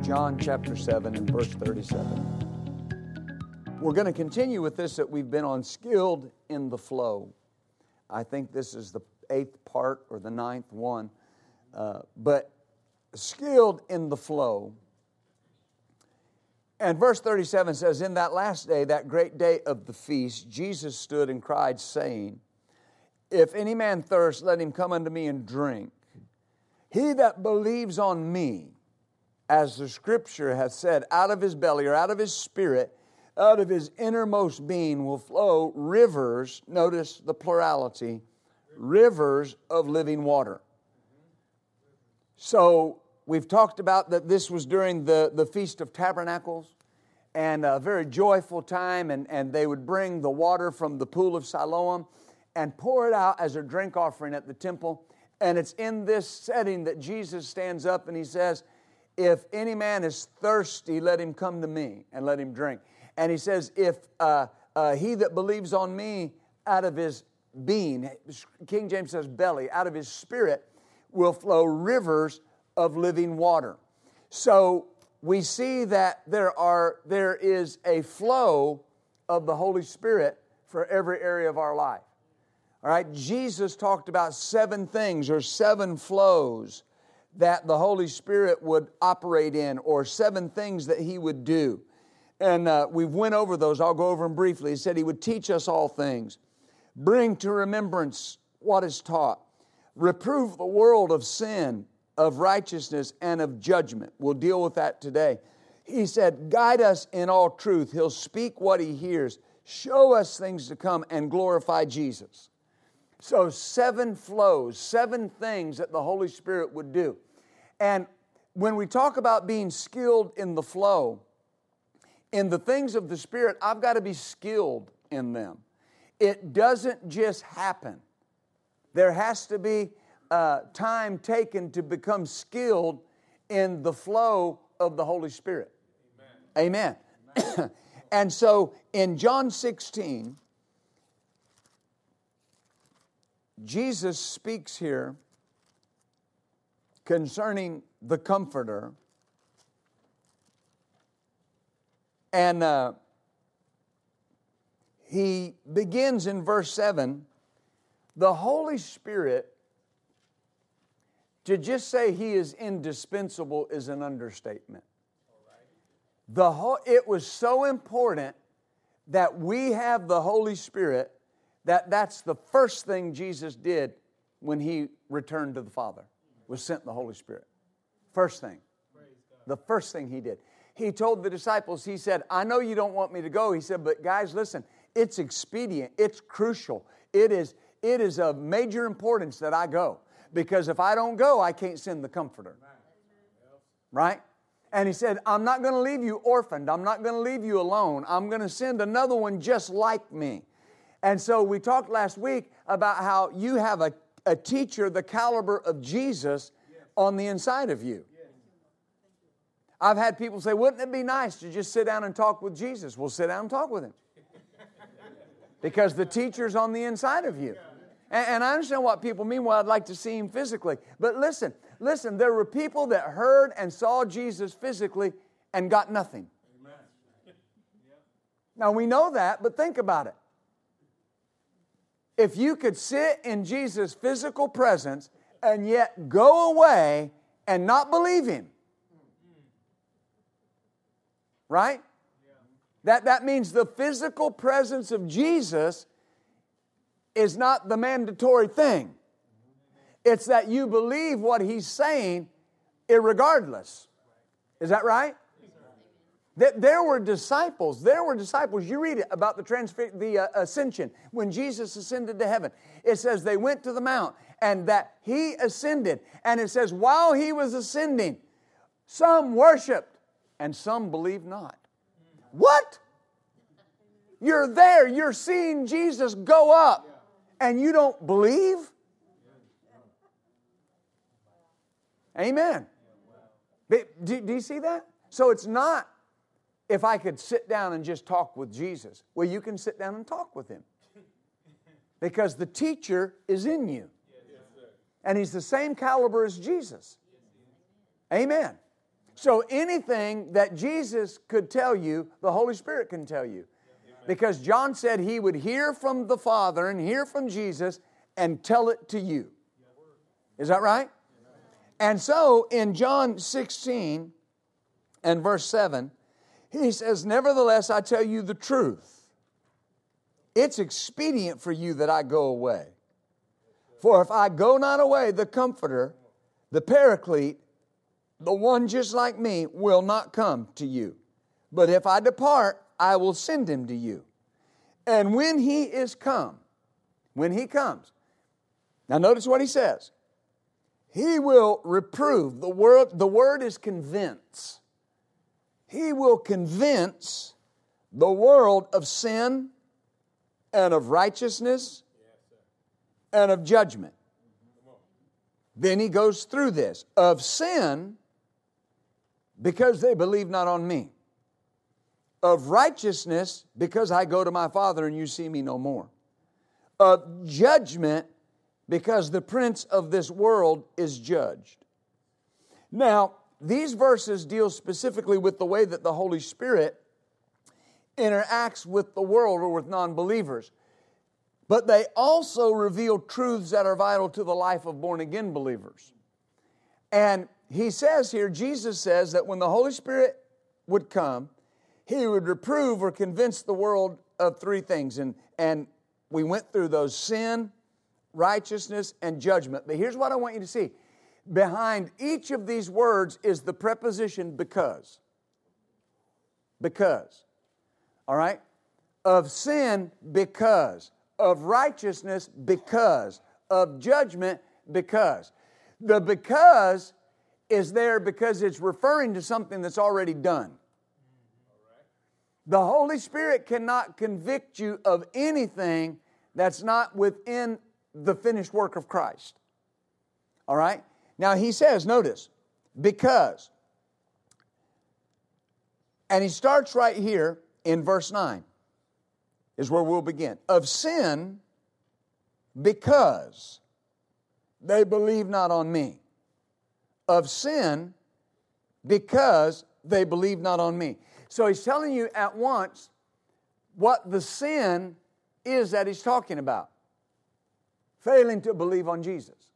John chapter 7 and verse 37. We're going to continue with this that we've been on, Skilled in the Flow. I think this is the 8th part or the 9th one. But Skilled in the Flow. And verse 37 says, "In that last day, that great day of the feast, Jesus stood and cried, saying, 'If any man thirst, let him come unto me and drink. He that believes on me, as the Scripture hath said, out of his belly,'" or out of his spirit, "'out of his innermost being will flow rivers,'" notice the plurality, "'rivers of living water.'" So we've talked about that this was during the Feast of Tabernacles, and a very joyful time, and they would bring the water from the pool of Siloam and pour it out as a drink offering at the temple. And it's in this setting that Jesus stands up and he says, "If any man is thirsty, let him come to me and let him drink." And he says, if he that believes on me, out of his being, King James says belly, out of his spirit will flow rivers of living water. So we see that there is a flow of the Holy Spirit for every area of our life. All right, Jesus talked about 7 things or 7 flows that the Holy Spirit would operate in, or 7 things that He would do. And we went over those. I'll go over them briefly. He said He would teach us all things, bring to remembrance what is taught, reprove the world of sin, of righteousness, and of judgment. We'll deal with that today. He said, guide us in all truth. He'll speak what He hears, show us things to come, and glorify Jesus. So 7 flows, 7 things that the Holy Spirit would do. And when we talk about being skilled in the flow, in the things of the Spirit, I've got to be skilled in them. It doesn't just happen. There has to be time taken to become skilled in the flow of the Holy Spirit. Amen. Amen. And so in John 16... Jesus speaks here concerning the Comforter. And he begins in verse 7, the Holy Spirit, to just say He is indispensable is an understatement. It was so important that we have the Holy Spirit that's the first thing Jesus did when He returned to the Father, was sent the Holy Spirit. First thing. The first thing He did. He told the disciples, He said, "I know you don't want me to go." He said, "But guys, listen, it's expedient. It's crucial. It is of major importance that I go. Because if I don't go, I can't send the Comforter." Right? And He said, "I'm not going to leave you orphaned. I'm not going to leave you alone. I'm going to send another one just like me." And so we talked last week about how you have a teacher the caliber of Jesus on the inside of you. I've had people say, "Wouldn't it be nice to just sit down and talk with Jesus?" Well, sit down and talk with Him. Because the teacher's on the inside of you. And I understand what people mean, well, I'd like to see Him physically. But listen, there were people that heard and saw Jesus physically and got nothing. Now, we know that, but think about it. If you could sit in Jesus' physical presence and yet go away and not believe Him. Right? Yeah. That means the physical presence of Jesus is not the mandatory thing. It's that you believe what He's saying irregardless. Is that right? There were disciples. You read it about the ascension, when Jesus ascended to heaven. It says they went to the mount and that He ascended. And it says while He was ascending, some worshiped and some believe not. What? You're there. You're seeing Jesus go up, and you don't believe? Amen. Do you see that? So it's not if I could sit down and just talk with Jesus. Well, you can sit down and talk with Him because the teacher is in you. And He's the same caliber as Jesus. Amen. So anything that Jesus could tell you, the Holy Spirit can tell you. Because John said he would hear from the Father and hear from Jesus and tell it to you. Is that right? And so in John 16 and verse 7, he says, "Nevertheless, I tell you the truth. It's expedient for you that I go away. For if I go not away, the Comforter, the Paraclete, the one just like me, will not come to you. But if I depart, I will send him to you. And when he is come," when he comes, now notice what he says, "he will reprove the world." The word is convince. "He will convince the world of sin and of righteousness and of judgment." Then he goes through this. "Of sin, because they believe not on me. Of righteousness, because I go to my Father and you see me no more. Of judgment, because the prince of this world is judged." Now, these verses deal specifically with the way that the Holy Spirit interacts with the world or with non-believers. But they also reveal truths that are vital to the life of born-again believers. And he says here, Jesus says that when the Holy Spirit would come, He would reprove or convince the world of three things. And we went through those: sin, righteousness, and judgment. But here's what I want you to see. Behind each of these words is the preposition because. Because. All right? "Of sin, because. Of righteousness, because. Of judgment, because." The "because" is there because it's referring to something that's already done. The Holy Spirit cannot convict you of anything that's not within the finished work of Christ. All right? Now he says, notice, because. And he starts right here in verse 9. Is where we'll begin. "Of sin, because they believe not on me. Of sin, because they believe not on me." So he's telling you at once what the sin is that he's talking about. Failing to believe on Jesus.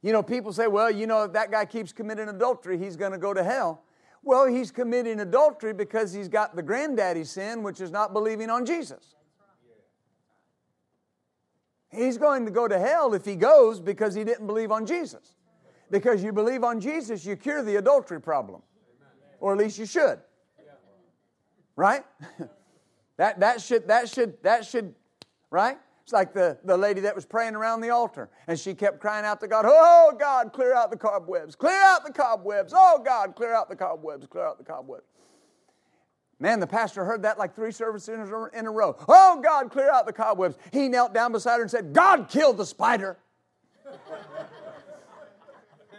You know, people say, "Well, you know, if that guy keeps committing adultery, he's going to go to hell." Well, he's committing adultery because he's got the granddaddy sin, which is not believing on Jesus. He's going to go to hell if he goes because he didn't believe on Jesus. Because you believe on Jesus, you cure the adultery problem. Or at least you should. Right? That should, right? It's like the lady that was praying around the altar and she kept crying out to God, "Oh God, clear out the cobwebs, clear out the cobwebs. Oh God, clear out the cobwebs, clear out the cobwebs." Man, the pastor heard that like 3 services in a row. "Oh God, clear out the cobwebs." He knelt down beside her and said, "God, kill the spider.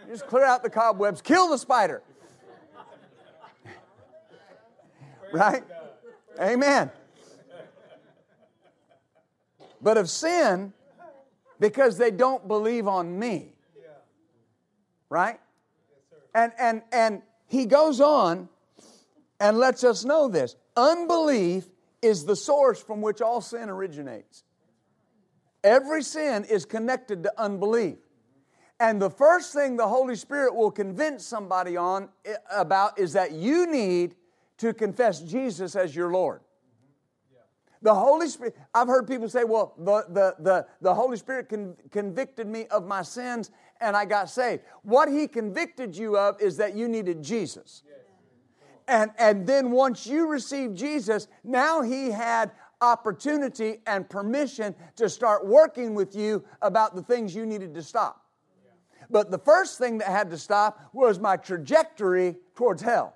Just clear out the cobwebs, kill the spider." Right? Amen. "But of sin, because they don't believe on me." Right? And he goes on and lets us know this. Unbelief is the source from which all sin originates. Every sin is connected to unbelief. And the first thing the Holy Spirit will convince somebody on about is that you need to confess Jesus as your Lord. The Holy Spirit, I've heard people say, "Well, the Holy Spirit convicted me of my sins and I got saved." What He convicted you of is that you needed Jesus. And then once you received Jesus, now He had opportunity and permission to start working with you about the things you needed to stop. But the first thing that had to stop was my trajectory towards hell.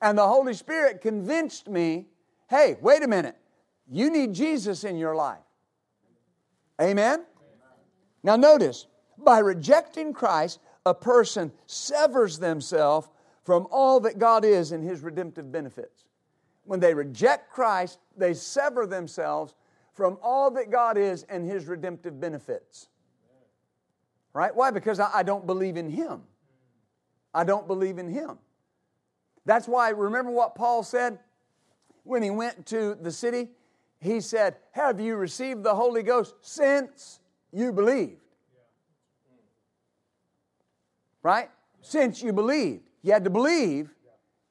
And the Holy Spirit convinced me, hey, wait a minute. You need Jesus in your life. Amen? Now notice, by rejecting Christ, a person severs themselves from all that God is and His redemptive benefits. When they reject Christ, they sever themselves from all that God is and His redemptive benefits. Right? Why? Because I don't believe in Him. I don't believe in Him. That's why, remember what Paul said when he went to the city? He said, have you received the Holy Ghost since you believed? Right? Since you believed. You had to believe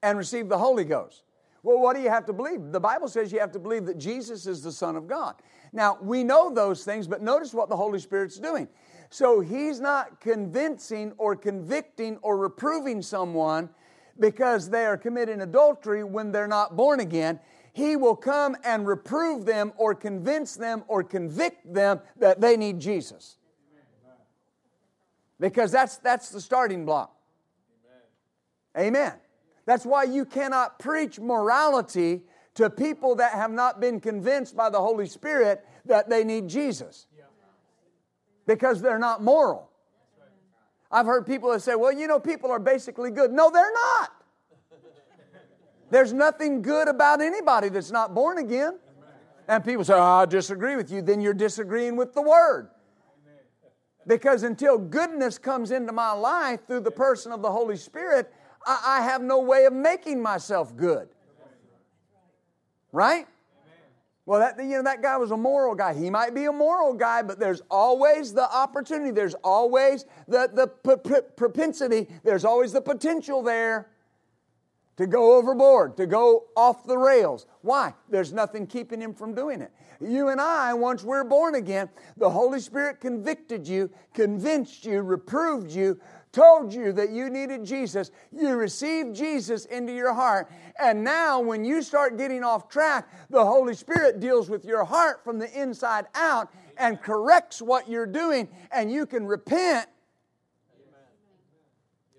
and receive the Holy Ghost. Well, what do you have to believe? The Bible says you have to believe that Jesus is the Son of God. Now, we know those things, but notice what the Holy Spirit's doing. So He's not convincing or convicting or reproving someone because they are committing adultery when they're not born again. He will come and reprove them or convince them or convict them that they need Jesus. Because that's the starting block. Amen. That's why you cannot preach morality to people that have not been convinced by the Holy Spirit that they need Jesus. Because they're not moral. I've heard people that say, well, you know, people are basically good. No, they're not. There's nothing good about anybody that's not born again. And people say, oh, I disagree with you. Then you're disagreeing with the Word. Because until goodness comes into my life through the person of the Holy Spirit, I have no way of making myself good. Right? Well, that guy was a moral guy. He might be a moral guy, but there's always the opportunity. There's always the propensity. There's always the potential there to go overboard, to go off the rails. Why? There's nothing keeping him from doing it. You and I, once we're born again, the Holy Spirit convicted you, convinced you, reproved you, told you that you needed Jesus, you received Jesus into your heart, and now when you start getting off track, the Holy Spirit deals with your heart from the inside out and corrects what you're doing, and you can repent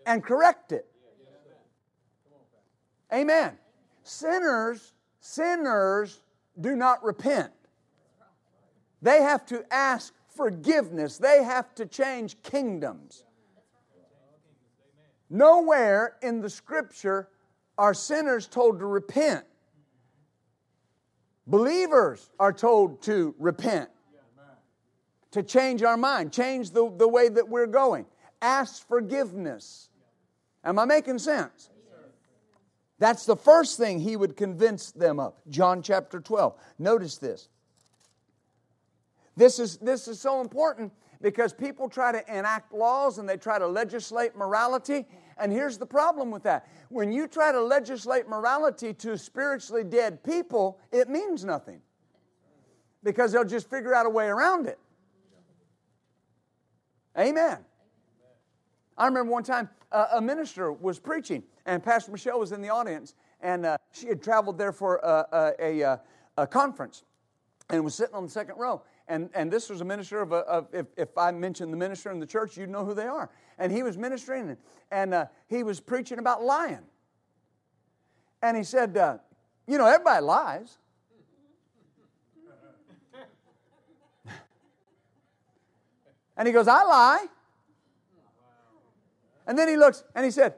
and correct it. Amen. Sinners do not repent. They have to ask forgiveness. They have to change kingdoms. Nowhere in the Scripture are sinners told to repent. Believers are told to repent, to change our mind, change the way that we're going. Ask forgiveness. Am I making sense? That's the first thing He would convince them of. John chapter 12. Notice this. This is so important because people try to enact laws and they try to legislate morality. And here's the problem with that. When you try to legislate morality to spiritually dead people, it means nothing. Because they'll just figure out a way around it. Amen. I remember one time a minister was preaching, and Pastor Michelle was in the audience, and she had traveled there for a conference and was sitting on the second row. And this was a minister if I mentioned the minister in the church, you'd know who they are. And he was ministering, and he was preaching about lying. And he said, you know, everybody lies. And he goes, I lie. And then he looks, and he said,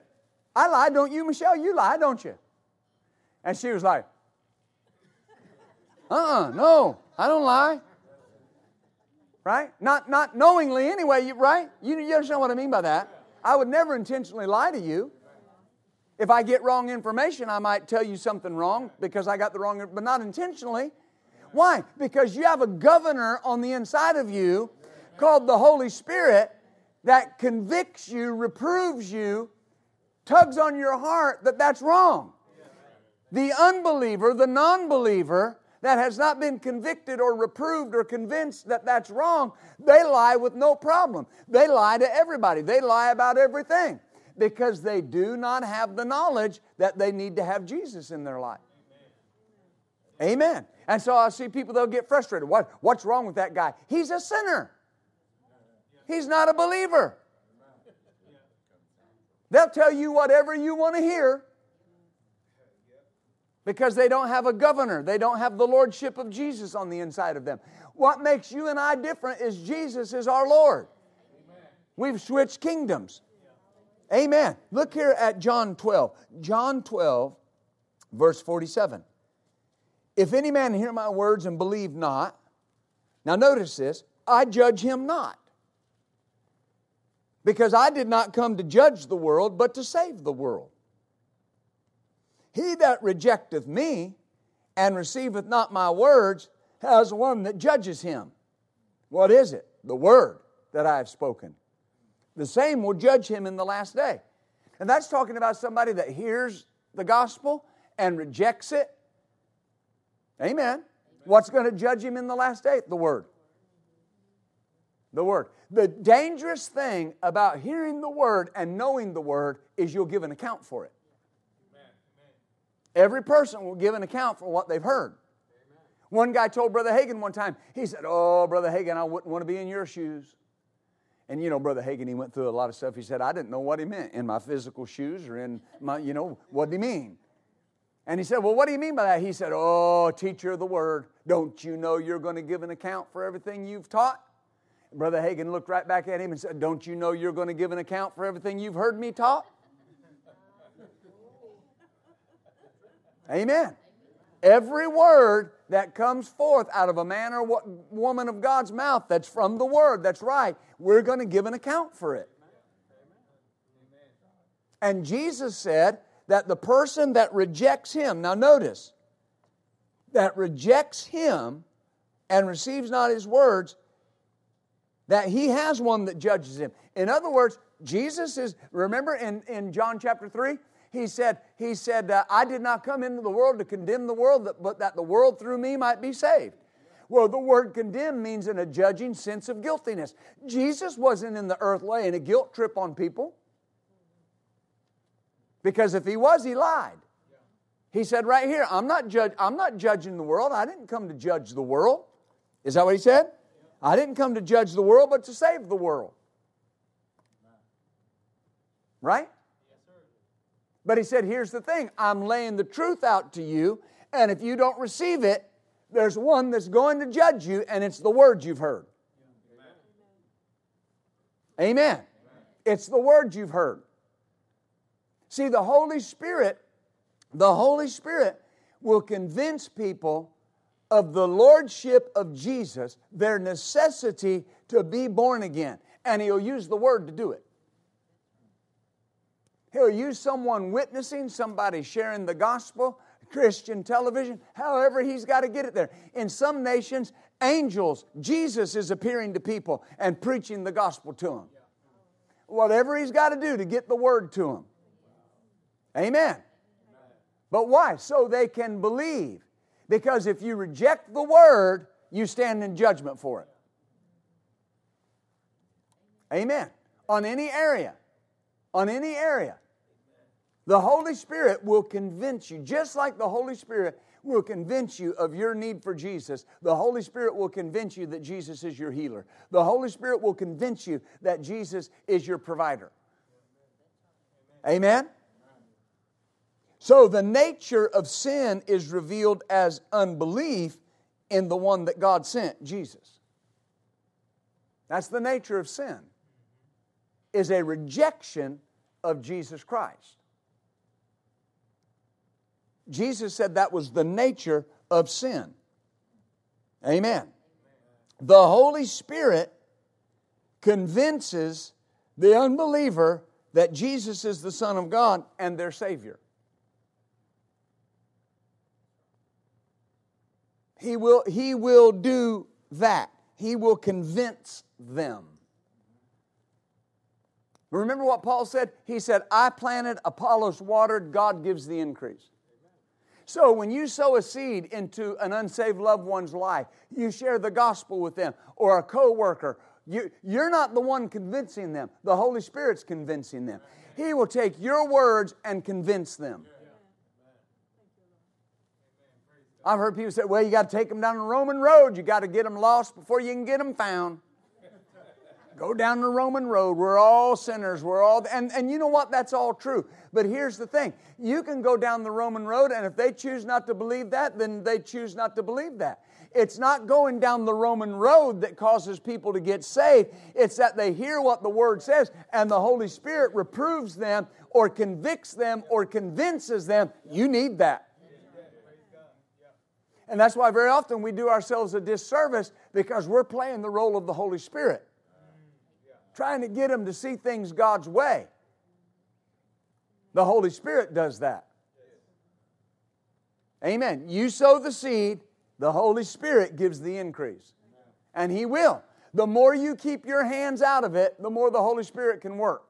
I lie, don't you, Michelle? You lie, don't you? And she was like, no, I don't lie. Right? Not knowingly anyway, right? You understand what I mean by that? I would never intentionally lie to you. If I get wrong information, I might tell you something wrong because I got the wrong, but not intentionally. Why? Because you have a governor on the inside of you called the Holy Spirit that convicts you, reproves you, tugs on your heart that that's wrong. The unbeliever, the non-believer, that has not been convicted or reproved or convinced that that's wrong, they lie with no problem. They lie to everybody. They lie about everything because they do not have the knowledge that they need to have Jesus in their life. Amen. And so I see people, they'll get frustrated. What's wrong with that guy? He's a sinner. he's not a believer. They'll tell you whatever you want to hear because they don't have a governor. They don't have the lordship of Jesus on the inside of them. What makes you and I different is Jesus is our Lord. We've switched kingdoms. Amen. Look here at John 12. John 12, verse 47. If any man hear my words and believe not, now notice this, I judge him not. Because I did not come to judge the world, but to save the world. He that rejecteth me and receiveth not my words has one that judges him. What is it? The word that I have spoken. The same will judge him in the last day. And that's talking about somebody that hears the gospel and rejects it. Amen. Amen. What's going to judge him in the last day? The word. The word. The dangerous thing about hearing the word and knowing the word is you'll give an account for it. Amen. Every person will give an account for what they've heard. Amen. One guy told Brother Hagin one time, he said, oh, Brother Hagin, I wouldn't want to be in your shoes. And, you know, Brother Hagin, he went through a lot of stuff. He said, I didn't know what he meant in my physical shoes or in my, you know, what did he mean? And he said, well, what do you mean by that? He said, oh, teacher of the word, don't you know you're going to give an account for everything you've taught? Brother Hagin looked right back at him and said, don't you know you're going to give an account for everything you've heard me taught? Amen. Every word that comes forth out of a man or woman of God's mouth that's from the word, that's right, we're going to give an account for it. And Jesus said that the person that rejects him, now notice, that rejects him and receives not his words, that he has one that judges him. In other words, Jesus is, remember in John chapter 3, He said, I did not come into the world to condemn the world, but that the world through me might be saved. Well, the word condemn means in a judging sense of guiltiness. Jesus wasn't in the earth laying a guilt trip on people. Because if he was, he lied. He said right here, I'm not judging the world. I didn't come to judge the world. Is that what he said? I didn't come to judge the world, but to save the world. Right? But he said, here's the thing. I'm laying the truth out to you, and if you don't receive it, there's one that's going to judge you, and it's the word you've heard. Amen. Amen. It's the word you've heard. See, the Holy Spirit will convince people of the lordship of Jesus, their necessity to be born again, and he'll use the word to do it. He'll use someone witnessing, somebody sharing the gospel, Christian television, however he's got to get it there. In some nations, angels, Jesus is appearing to people and preaching the gospel to them. Whatever he's got to do to get the word to them. Amen. But why? So they can believe. Because if you reject the word, you stand in judgment for it. Amen. On any area. On any area. The Holy Spirit will convince you, just like the Holy Spirit will convince you of your need for Jesus. The Holy Spirit will convince you that Jesus is your healer. The Holy Spirit will convince you that Jesus is your provider. Amen? So the nature of sin is revealed as unbelief in the one that God sent, Jesus. That's the nature of sin, is a rejection of Jesus Christ. Jesus said that was the nature of sin. Amen. The Holy Spirit convinces the unbeliever that Jesus is the Son of God and their Savior. He will do that. He will convince them. Remember what Paul said? He said, I planted, Apollos watered, God gives the increase. So when you sow a seed into an unsaved loved one's life, you share the gospel with them or a co-worker, you're not the one convincing them. The Holy Spirit's convincing them. He will take your words and convince them. I've heard people say, well, you got to take them down the Roman road. You got to get them lost before you can get them found. Go down the Roman road. We're all sinners. We're all, and you know what? That's all true. But here's the thing. You can go down the Roman road, and if they choose not to believe that, then they choose not to believe that. It's not going down the Roman road that causes people to get saved. It's that they hear what the Word says, and the Holy Spirit reproves them or convicts them or convinces them, you need that. And that's why very often we do ourselves a disservice because we're playing the role of the Holy Spirit, trying to get them to see things God's way. The Holy Spirit does that. Amen. You sow the seed, the Holy Spirit gives the increase. And He will. The more you keep your hands out of it, the more the Holy Spirit can work.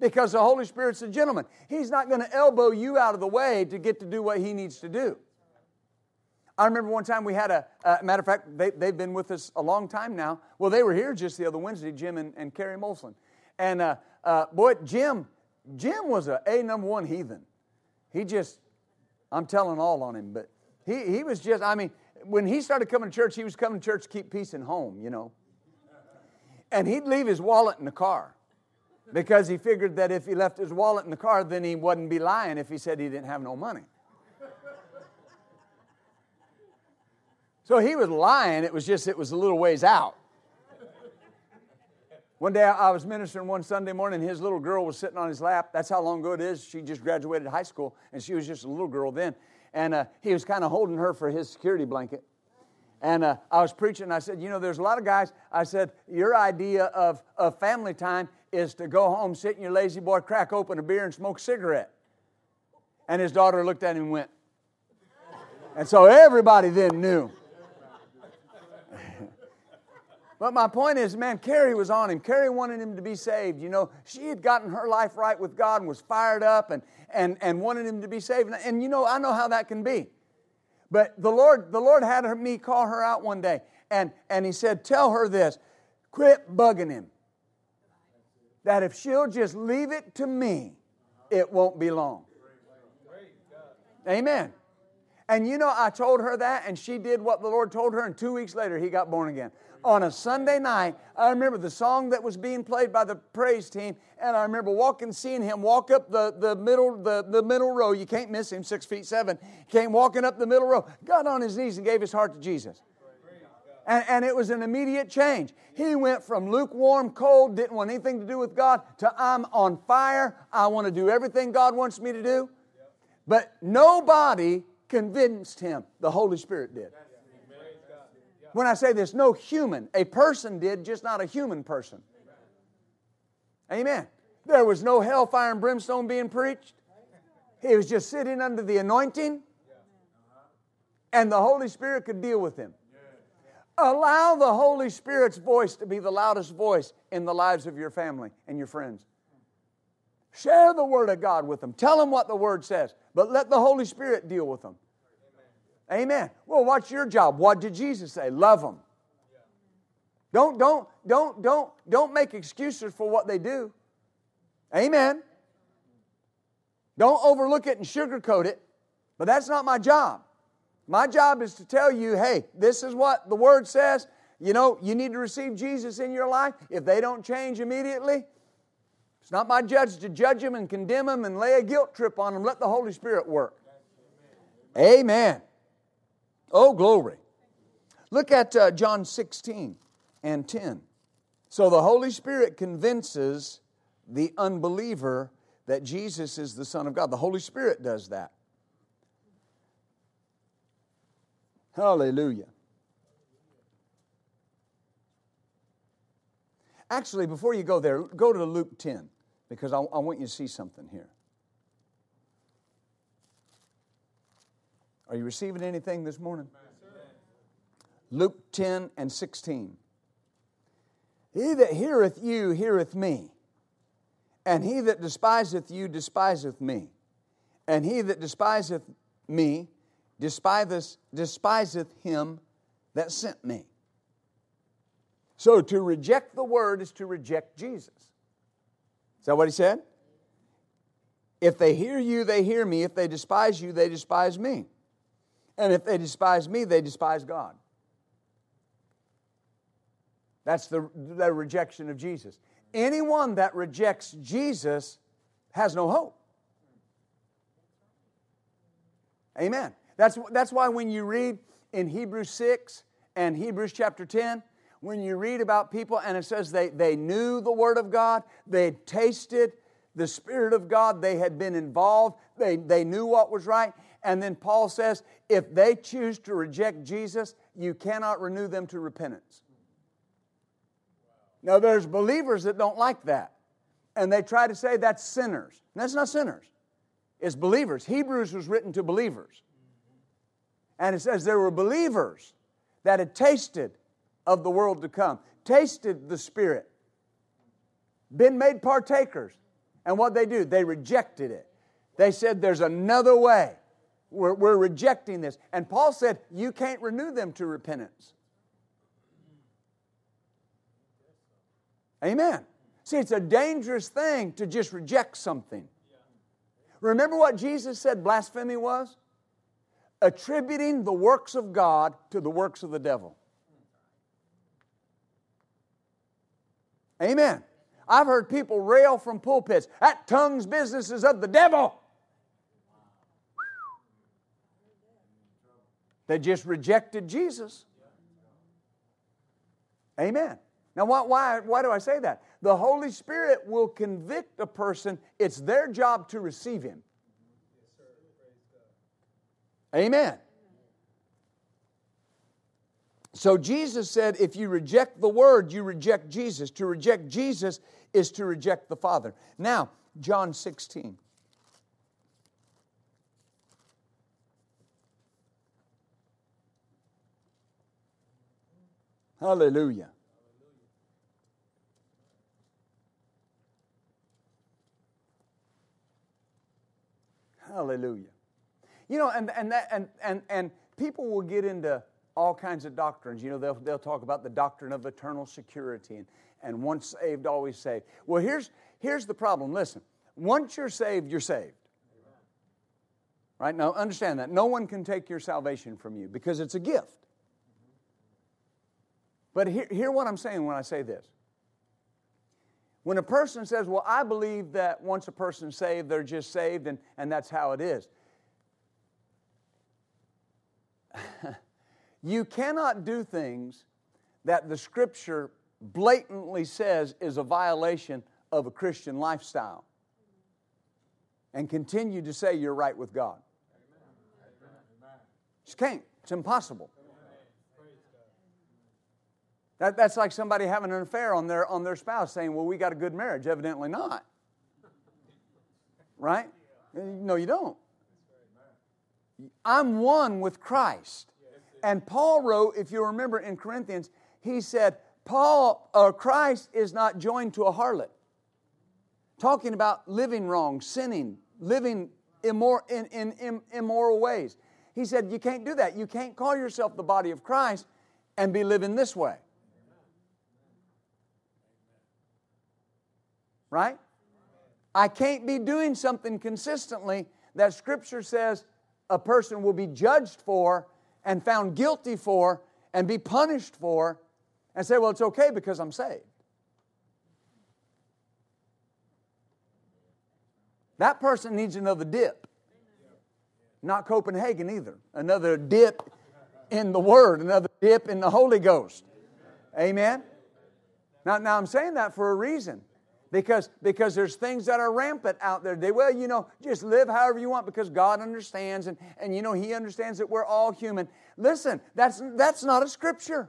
Because the Holy Spirit's a gentleman. He's not going to elbow you out of the way to get to do what He needs to do. I remember one time we had matter of fact, they've been with us a long time now. Well, they were here just the other Wednesday, Jim and Carrie Molson. And boy, Jim was a number one heathen. He just, I'm telling all on him, but he was just, I mean, when he started coming to church, he was coming to church to keep peace in home, you know. And he'd leave his wallet in the car because he figured that if he left his wallet in the car, then he wouldn't be lying if he said he didn't have no money. So he was lying, it was a little ways out. One day I was ministering one Sunday morning, his little girl was sitting on his lap. That's how long ago it is. She just graduated high school, and she was just a little girl then. And he was kind of holding her for his security blanket. And I was preaching, and I said, you know, there's a lot of guys. I said, your idea of family time is to go home, sit in your lazy boy, crack open a beer, and smoke a cigarette. And his daughter looked at him and went. And so everybody then knew. But my point is, man, Carrie was on him. Carrie wanted him to be saved. You know, she had gotten her life right with God and was fired up and wanted him to be saved. And you know, I know how that can be. But the Lord had me call her out one day. And He said, tell her this, quit bugging him. That if she'll just leave it to me, it won't be long. Amen. And you know, I told her that, and she did what the Lord told her, and 2 weeks later, he got born again. On a Sunday night, I remember the song that was being played by the praise team, and I remember seeing him walk up the middle row. You can't miss him, 6'7". Came walking up the middle row, got on his knees and gave his heart to Jesus. And it was an immediate change. He went from lukewarm, cold, didn't want anything to do with God, to I'm on fire, I want to do everything God wants me to do. But nobody convinced him. The Holy Spirit did. When I say this, no human, a person did, just not a human person. Amen. There was no hellfire and brimstone being preached. He was just sitting under the anointing, and the Holy Spirit could deal with him. Allow the Holy Spirit's voice to be the loudest voice in the lives of your family and your friends. Share the Word of God with them. Tell them what the Word says, but let the Holy Spirit deal with them. Amen. Well, what's your job? What did Jesus say? Love them. Don't make excuses for what they do. Amen. Don't overlook it and sugarcoat it, but that's not my job. My job is to tell you, hey, this is what the Word says. You know, you need to receive Jesus in your life. If they don't change immediately, it's not my judge to judge them and condemn them and lay a guilt trip on them. Let the Holy Spirit work. Amen. Oh, glory. Look at John 16:10. So the Holy Spirit convinces the unbeliever that Jesus is the Son of God. The Holy Spirit does that. Hallelujah. Actually, before you go there, go to Luke 10. Because I want you to see something here. Are you receiving anything this morning? Amen. Luke 10:16. He that heareth you, heareth me. And he that despiseth you, despiseth me. And he that despiseth me, despiseth him that sent me. So to reject the Word is to reject Jesus. Is that what he said? If they hear you, they hear me. If they despise you, they despise me. And if they despise me, they despise God. That's the rejection of Jesus. Anyone that rejects Jesus has no hope. Amen. That's why when you read in Hebrews 6 and Hebrews chapter 10, when you read about people and it says they knew the Word of God, they had tasted the Spirit of God, they had been involved, they knew what was right. And then Paul says, if they choose to reject Jesus, you cannot renew them to repentance. Now there's believers that don't like that. And they try to say that's sinners. And that's not sinners. It's believers. Hebrews was written to believers. And it says there were believers that had tasted of the world to come, tasted the Spirit, been made partakers. And what they do? They rejected it. They said there's another way. We're rejecting this. And Paul said you can't renew them to repentance. Amen. See, it's a dangerous thing to just reject something. Remember what Jesus said blasphemy was? Attributing the works of God to the works of the devil. Amen. I've heard people rail from pulpits, that tongues business is of the devil. They just rejected Jesus. Amen. Now, why do I say that? The Holy Spirit will convict a person. It's their job to receive Him. Amen. So Jesus said, if you reject the Word, you reject Jesus. To reject Jesus is to reject the Father. Now, John 16. Hallelujah. Hallelujah. You know, and people will get into all kinds of doctrines. You know, they'll talk about the doctrine of eternal security and once saved, always saved. Well, here's the problem. Listen, once you're saved, you're saved. Right? Now, understand that. No one can take your salvation from you because it's a gift. But hear what I'm saying when I say this. When a person says, well, I believe that once a person's saved, they're just saved, and that's how it is. You cannot do things that the Scripture blatantly says is a violation of a Christian lifestyle and continue to say you're right with God. Just can't. It's impossible. That's like somebody having an affair on their spouse saying, well, we got a good marriage. Evidently not. Right? No, you don't. I'm one with Christ. And Paul wrote, if you remember in Corinthians, he said, Christ is not joined to a harlot. Talking about living wrong, sinning, living in immoral ways. He said, you can't do that. You can't call yourself the body of Christ and be living this way. Right? I can't be doing something consistently that Scripture says a person will be judged for and found guilty for and be punished for and say, well, it's okay because I'm saved. That person needs another dip. Not Copenhagen either. Another dip in the Word. Another dip in the Holy Ghost. Amen? Now I'm saying that for a reason. Because there's things that are rampant out there. Just live however you want because God understands and He understands that we're all human. Listen, that's not a Scripture.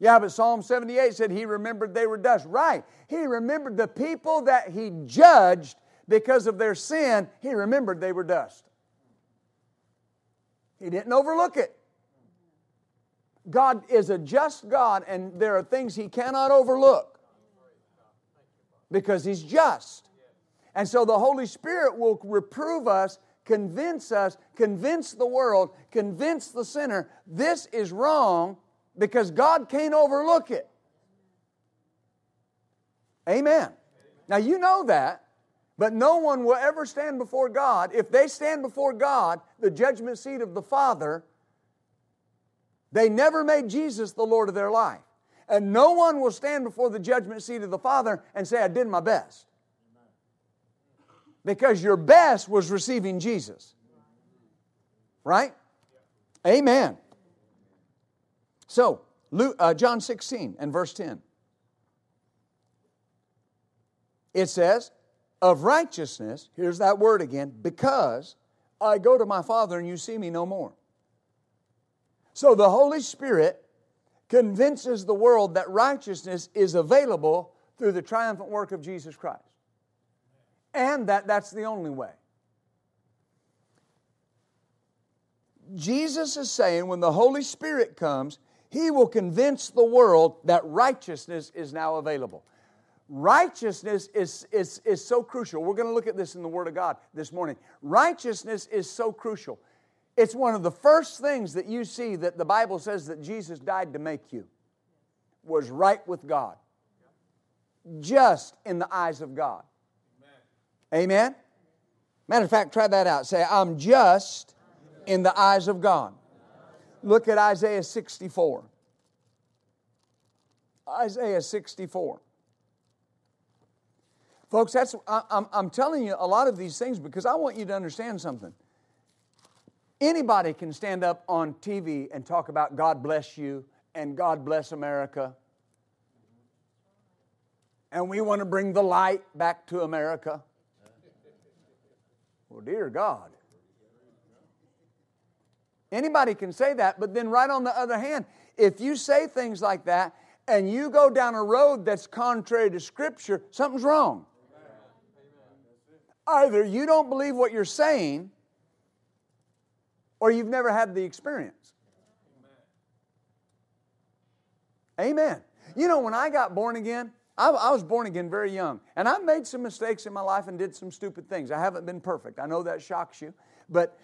Yeah, but Psalm 78 said He remembered they were dust. Right. He remembered the people that He judged because of their sin. He remembered they were dust. He didn't overlook it. God is a just God and there are things He cannot overlook. Because He's just. And so the Holy Spirit will reprove us, convince the world, convince the sinner, this is wrong because God can't overlook it. Amen. Now you know that, but no one will ever stand before God. If they stand before God, the judgment seat of the Father, they never made Jesus the Lord of their life. And no one will stand before the judgment seat of the Father and say, I did my best. Because your best was receiving Jesus. Right? Amen. So, John 16 and verse 10. It says, of righteousness, here's that word again, because I go to my Father and you see me no more. So the Holy Spirit convinces the world that righteousness is available through the triumphant work of Jesus Christ. And that's the only way. Jesus is saying when the Holy Spirit comes, He will convince the world that righteousness is now available. Righteousness is so crucial. We're going to look at this in the Word of God this morning. Righteousness is so crucial. It's one of the first things that you see that the Bible says that Jesus died to make you was right with God. Just in the eyes of God. Amen? Matter of fact, try that out. Say, I'm just in the eyes of God. Look at Isaiah 64. Isaiah 64. Folks, I'm telling you a lot of these things because I want you to understand something. Anybody can stand up on TV and talk about God bless you and God bless America. And we want to bring the light back to America. Well, dear God. Anybody can say that, but then right on the other hand, if you say things like that and you go down a road that's contrary to Scripture, something's wrong. Either you don't believe what you're saying or you've never had the experience. Amen. You know, when I got born again, I was born again very young. And I made some mistakes in my life and did some stupid things. I haven't been perfect. I know that shocks you. But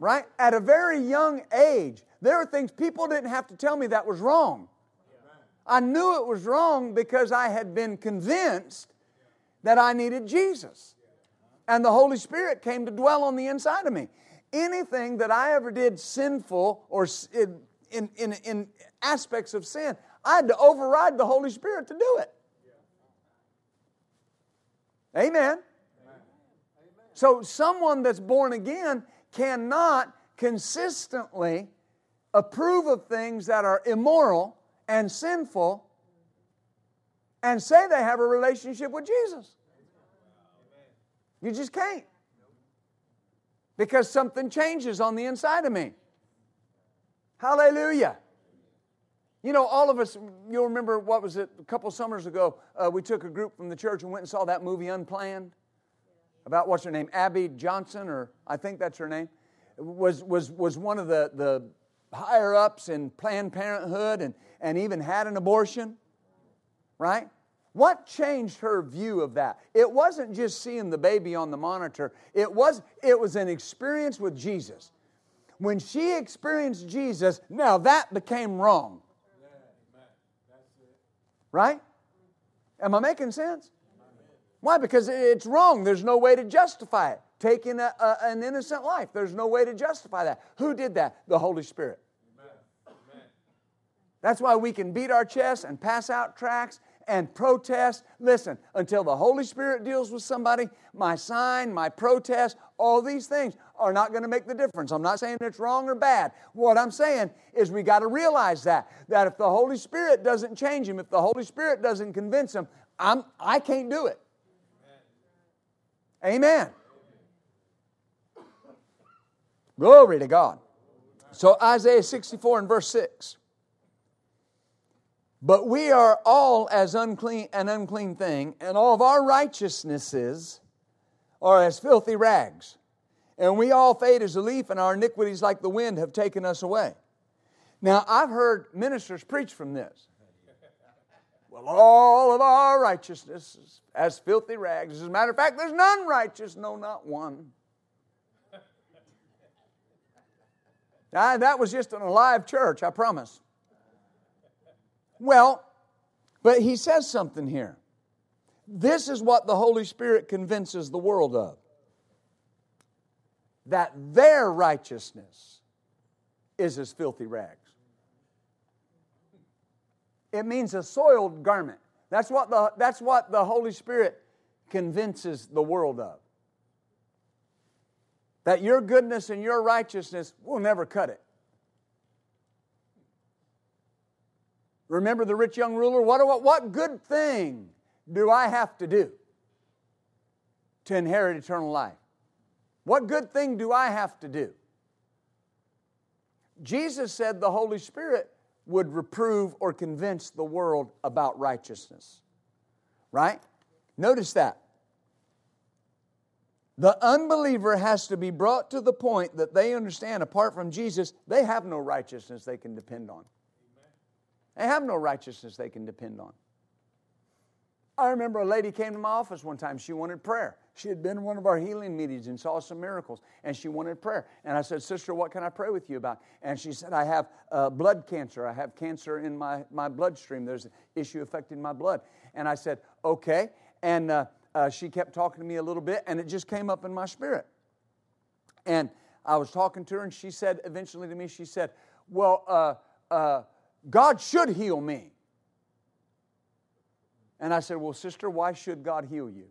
right? At a very young age, there were things people didn't have to tell me that was wrong. I knew it was wrong because I had been convinced that I needed Jesus. And the Holy Spirit came to dwell on the inside of me. Anything that I ever did sinful or in aspects of sin, I had to override the Holy Spirit to do it. Amen. So someone that's born again cannot consistently approve of things that are immoral and sinful and say they have a relationship with Jesus. You just can't. Because something changes on the inside of me. Hallelujah. You know, all of us, you'll remember, what was it, a couple summers ago, we took a group from the church and went and saw that movie Unplanned, about what's her name, Abby Johnson, or I think that's her name, was one of the higher-ups in Planned Parenthood and even had an abortion, right? What changed her view of that? It wasn't just seeing the baby on the monitor. It was an experience with Jesus. When she experienced Jesus, now that became wrong. Right? Am I making sense? Why? Because it's wrong. There's no way to justify it. Taking an innocent life. There's no way to justify that. Who did that? The Holy Spirit. Amen. That's why we can beat our chests and pass out tracts and protest. Listen, until the Holy Spirit deals with somebody, my sign, my protest, all these things are not going to make the difference. I'm not saying it's wrong or bad. What I'm saying is we got to realize that if the Holy Spirit doesn't change him, if the Holy Spirit doesn't convince him, I can't do it. Amen. Glory to God. So Isaiah 64 and verse 6. But we are all as unclean thing, and all of our righteousnesses are as filthy rags. And we all fade as a leaf, and our iniquities like the wind have taken us away. Now, I've heard ministers preach from this. Well, all of our righteousnesses as filthy rags. As a matter of fact, there's none righteous, no, not one. Now, that was just an alive church, I promise. Well, but he says something here. This is what the Holy Spirit convinces the world of. That their righteousness is as filthy rags. It means a soiled garment. That's what the Holy Spirit convinces the world of. That your goodness and your righteousness will never cut it. Remember the rich young ruler? What good thing do I have to do to inherit eternal life? What good thing do I have to do? Jesus said the Holy Spirit would reprove or convince the world about righteousness. Right? Notice that. The unbeliever has to be brought to the point that they understand apart from Jesus, they have no righteousness they can depend on. They have no righteousness they can depend on. I remember a lady came to my office one time. She wanted prayer. She had been in one of our healing meetings and saw some miracles, and she wanted prayer. And I said, "Sister, what can I pray with you about?" And she said, "I have blood cancer. I have cancer in my bloodstream. There's an issue affecting my blood." And I said, "Okay." And she kept talking to me a little bit, and it just came up in my spirit. And I was talking to her, and she said eventually to me, she said, "Well, God should heal me." And I said, "Well, sister, why should God heal you?"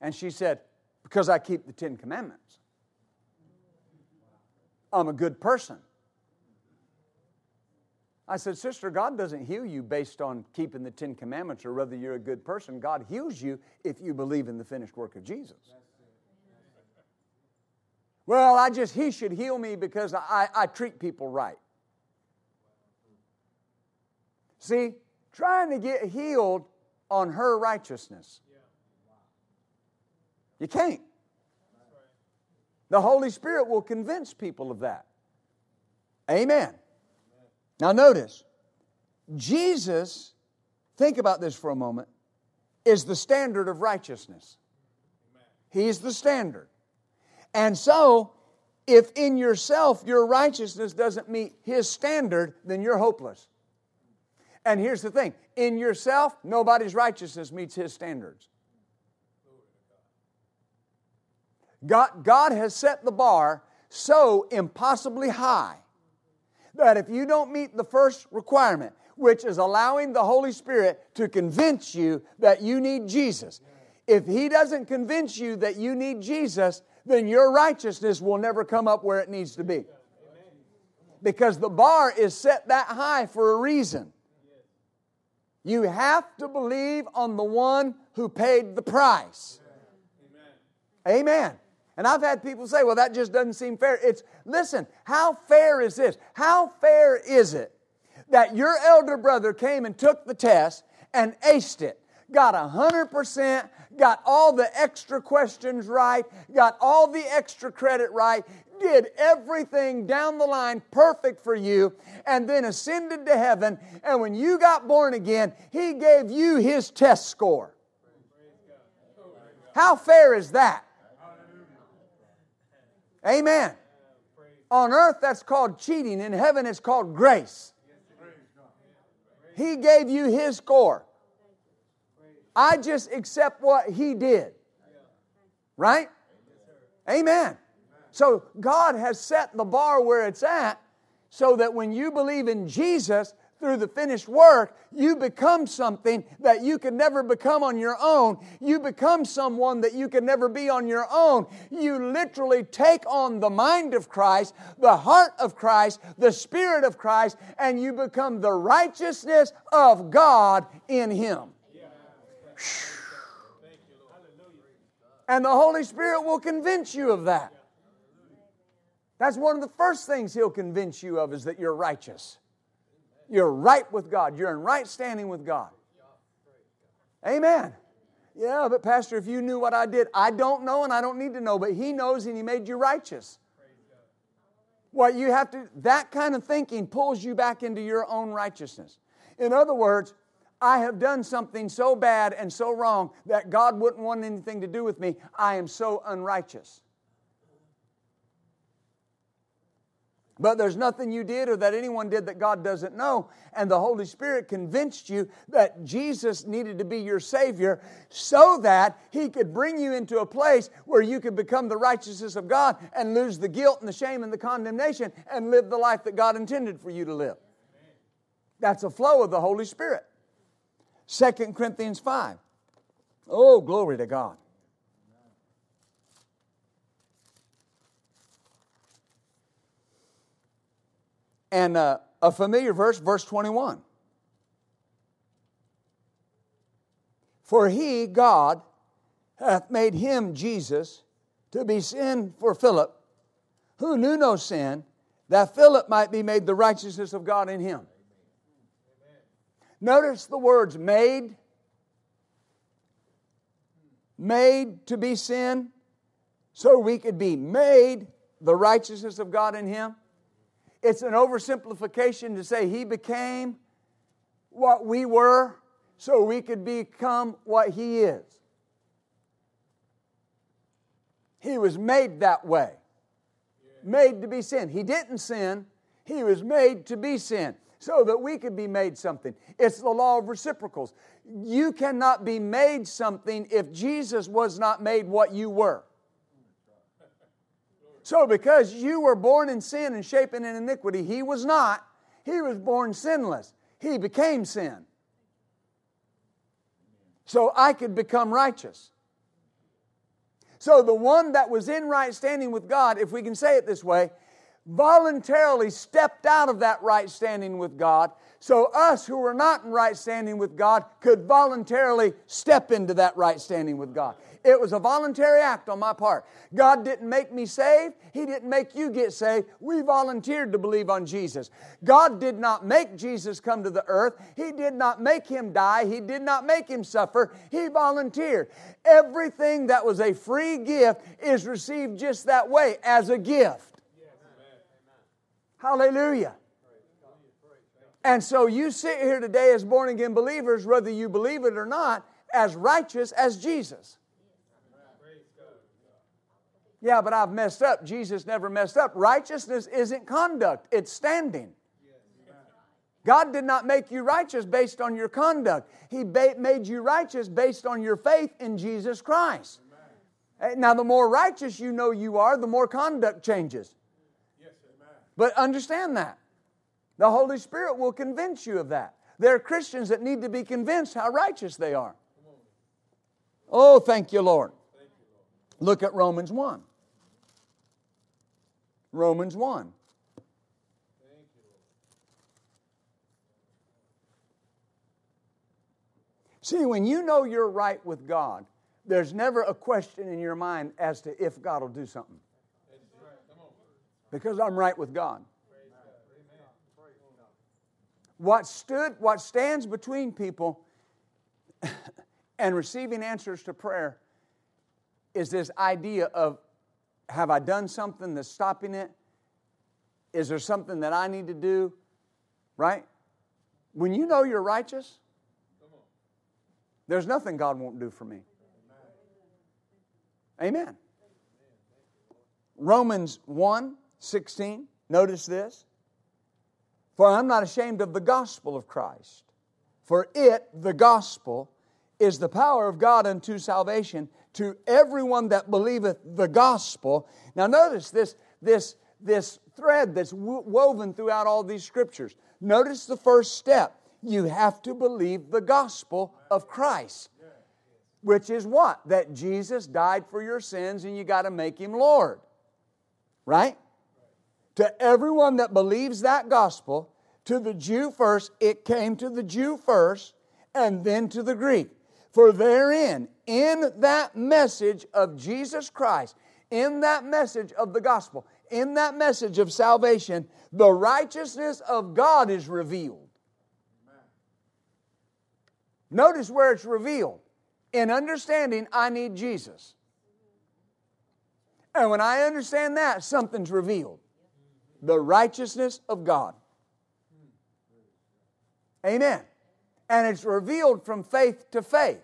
And she said, "Because I keep the 10 commandments. I'm a good person." I said, "Sister, God doesn't heal you based on keeping the 10 commandments or whether you're a good person. God heals you if you believe in the finished work of Jesus." "Well, he should heal me because I treat people right." See, trying to get healed on her righteousness. You can't. The Holy Spirit will convince people of that. Amen. Now notice, Jesus, think about this for a moment, is the standard of righteousness. He's the standard. And so, if in yourself your righteousness doesn't meet His standard, then you're hopeless. And here's the thing, in yourself, nobody's righteousness meets His standards. God has set the bar so impossibly high that if you don't meet the first requirement, which is allowing the Holy Spirit to convince you that you need Jesus, if He doesn't convince you that you need Jesus, then your righteousness will never come up where it needs to be. Because the bar is set that high for a reason. You have to believe on the one who paid the price. Amen. And I've had people say, "Well, that just doesn't seem fair." Listen, how fair is this? How fair is it that your elder brother came and took the test and aced it, got 100%, got all the extra questions right, got all the extra credit right, did everything down the line perfect for you, and then ascended to heaven, and when you got born again, he gave you his test score. How fair is that? Amen. On earth, that's called cheating. In heaven, it's called grace. He gave you His score. I just accept what He did. Right? Amen. So God has set the bar where it's at so that when you believe in Jesus through the finished work, you become something that you could never become on your own. You become someone that you could never be on your own. You literally take on the mind of Christ, the heart of Christ, the Spirit of Christ, and you become the righteousness of God in Him. And the Holy Spirit will convince you of that. That's one of the first things He'll convince you of, is that you're righteous. You're right with God. You're in right standing with God. Amen. Yeah, but Pastor, if you knew what I did, I don't know and I don't need to know, but He knows and He made you righteous. What you have to, that kind of thinking pulls you back into your own righteousness. In other words, I have done something so bad and so wrong that God wouldn't want anything to do with me. I am so unrighteous. But there's nothing you did or that anyone did that God doesn't know. And the Holy Spirit convinced you that Jesus needed to be your Savior so that He could bring you into a place where you could become the righteousness of God and lose the guilt and the shame and the condemnation and live the life that God intended for you to live. That's a flow of the Holy Spirit. 2 Corinthians 5. Oh, glory to God. And a familiar verse, verse 21. For he, God, hath made him, Jesus, to be sin for Philip, who knew no sin, that Philip might be made the righteousness of God in him. Notice the words made, made to be sin, so we could be made the righteousness of God in him. It's an oversimplification to say he became what we were so we could become what he is. He was made that way. Made to be sin. He didn't sin. He was made to be sin so that we could be made something. It's the law of reciprocals. You cannot be made something if Jesus was not made what you were. So because you were born in sin and shapen in iniquity, he was not. He was born sinless. He became sin. So I could become righteous. So the one that was in right standing with God, if we can say it this way, voluntarily stepped out of that right standing with God, so us who were not in right standing with God could voluntarily step into that right standing with God. It was a voluntary act on my part. God didn't make me saved. He didn't make you get saved. We volunteered to believe on Jesus. God did not make Jesus come to the earth. He did not make him die. He did not make him suffer. He volunteered. Everything that was a free gift is received just that way, as a gift. Hallelujah. And so you sit here today as born-again believers, whether you believe it or not, as righteous as Jesus. Yeah, but I've messed up. Jesus never messed up. Righteousness isn't conduct. It's standing. God did not make you righteous based on your conduct. He made you righteous based on your faith in Jesus Christ. Now, the more righteous you know you are, the more conduct changes. But understand that. The Holy Spirit will convince you of that. There are Christians that need to be convinced how righteous they are. Oh, thank you, Lord. Look at Romans 1. Romans 1. See, when you know you're right with God, there's never a question in your mind as to if God will do something. Because I'm right with God. What stands between people and receiving answers to prayer is this idea of, have I done something that's stopping it? Is there something that I need to do? Right? When you know you're righteous, there's nothing God won't do for me. Amen. Romans 1. 16, notice this. For I'm not ashamed of the gospel of Christ. For it, the gospel, is the power of God unto salvation to everyone that believeth the gospel. Now notice this thread that's woven throughout all these scriptures. Notice the first step. You have to believe the gospel of Christ. Which is what? That Jesus died for your sins and you got to make Him Lord. Right? To everyone that believes that gospel, to the Jew first, it came to the Jew first, and then to the Greek. For therein, in that message of Jesus Christ, in that message of the gospel, in that message of salvation, the righteousness of God is revealed. Notice where it's revealed. In understanding, I need Jesus. And when I understand that, something's revealed. The righteousness of God. Amen. And it's revealed from faith to faith.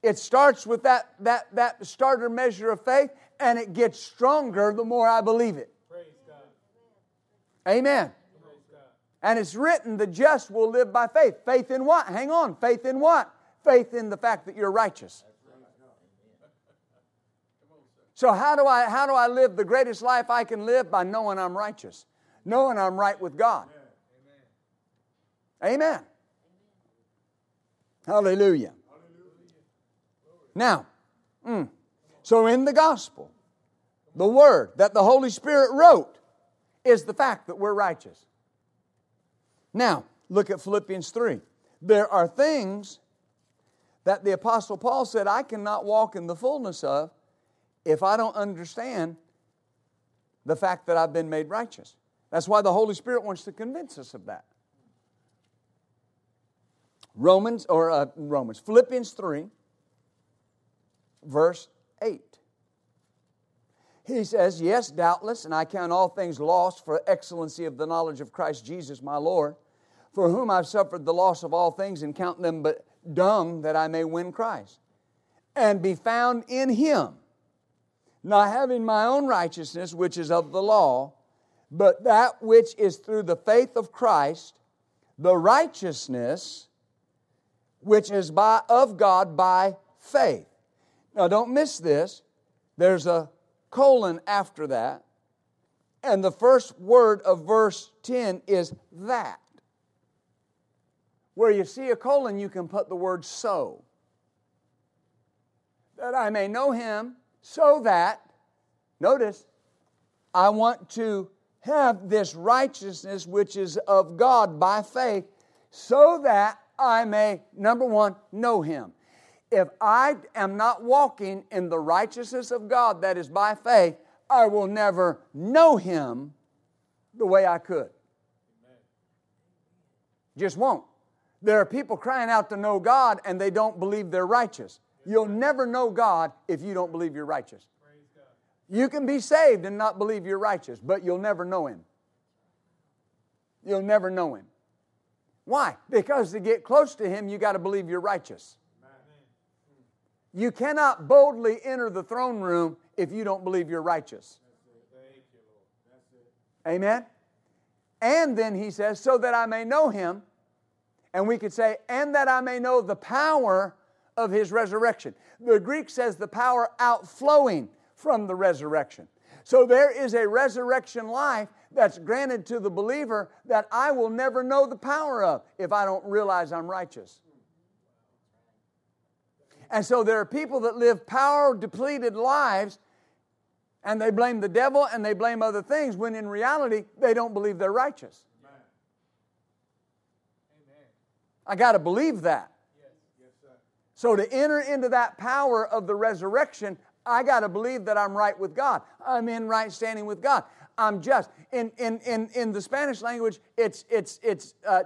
It starts with that starter measure of faith, and it gets stronger the more I believe it. Praise God. Amen. Praise God. And it's written, the just will live by faith. Faith in what? Hang on. Faith in what? Faith in the fact that you're righteous. So how do I live the greatest life I can live? By knowing I'm righteous. Knowing I'm right with God. Amen. Hallelujah. Now, so in the gospel, the word that the Holy Spirit wrote is the fact that we're righteous. Now, look at Philippians 3. There are things that the Apostle Paul said, I cannot walk in the fullness of if I don't understand the fact that I've been made righteous. That's why the Holy Spirit wants to convince us of that. Philippians 3, verse 8. He says, yes, doubtless, and I count all things lost for excellency of the knowledge of Christ Jesus my Lord, for whom I've suffered the loss of all things and count them but dung that I may win Christ, and be found in Him, not having my own righteousness, which is of the law, but that which is through the faith of Christ, the righteousness which is of God by faith. Now don't miss this. There's a colon after that. And the first word of verse 10 is that. Where you see a colon, you can put the word so. That I may know Him so that, notice, I want to have this righteousness which is of God by faith so that I may, number one, know Him. If I am not walking in the righteousness of God that is by faith, I will never know Him the way I could. Amen. Just won't. There are people crying out to know God and they don't believe they're righteous. You'll never know God if you don't believe you're righteous. You can be saved and not believe you're righteous, but you'll never know Him. You'll never know Him. Why? Because to get close to Him, you got to believe you're righteous. You cannot boldly enter the throne room if you don't believe you're righteous. Amen? And then he says, so that I may know Him, and we could say, and that I may know the power of His resurrection. The Greek says the power outflowing from the resurrection. So there is a resurrection life that's granted to the believer that I will never know the power of if I don't realize I'm righteous. And so there are people that live power-depleted lives and they blame the devil and they blame other things when in reality they don't believe they're righteous. Amen. I got to believe that. Yes, sir. So to enter into that power of the resurrection, I got to believe that I'm right with God. I'm in right standing with God. I'm just. In the Spanish language, it's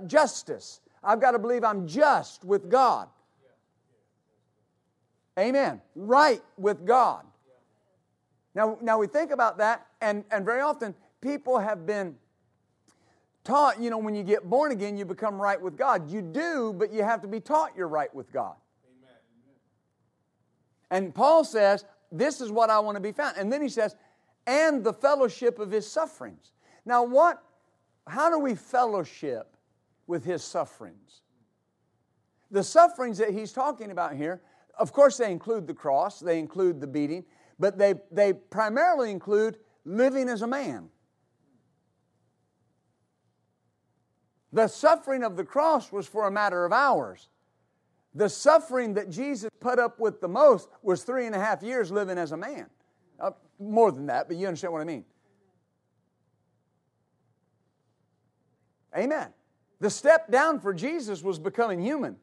justice. I've got to believe I'm just with God. Amen. Right with God. Now we think about that, and very often people have been taught, you know, when you get born again, you become right with God. You do, but you have to be taught you're right with God. Amen. And Paul says, this is what I want to be found. And then he says, and the fellowship of His sufferings. Now what? How do we fellowship with His sufferings? The sufferings that he's talking about here, of course, they include the cross, they include the beating, but they primarily include living as a man. The suffering of the cross was for a matter of hours. The suffering that Jesus put up with the most was 3.5 years living as a man. More than that, but you understand what I mean. Amen. The step down for Jesus was becoming human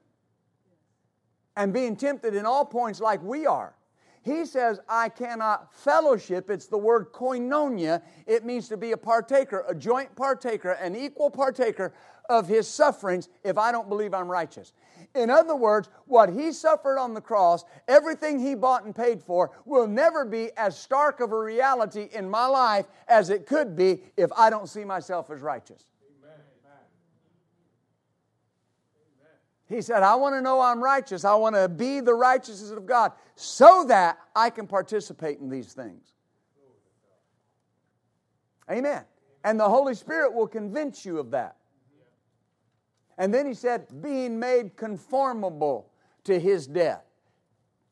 and being tempted in all points like we are. He says, I cannot fellowship. It's the word koinonia. It means to be a partaker, a joint partaker, an equal partaker of His sufferings if I don't believe I'm righteous. In other words, what He suffered on the cross, everything He bought and paid for, will never be as stark of a reality in my life as it could be if I don't see myself as righteous. He said, I want to know I'm righteous. I want to be the righteousness of God so that I can participate in these things. Amen. And the Holy Spirit will convince you of that. And then he said, being made conformable to His death.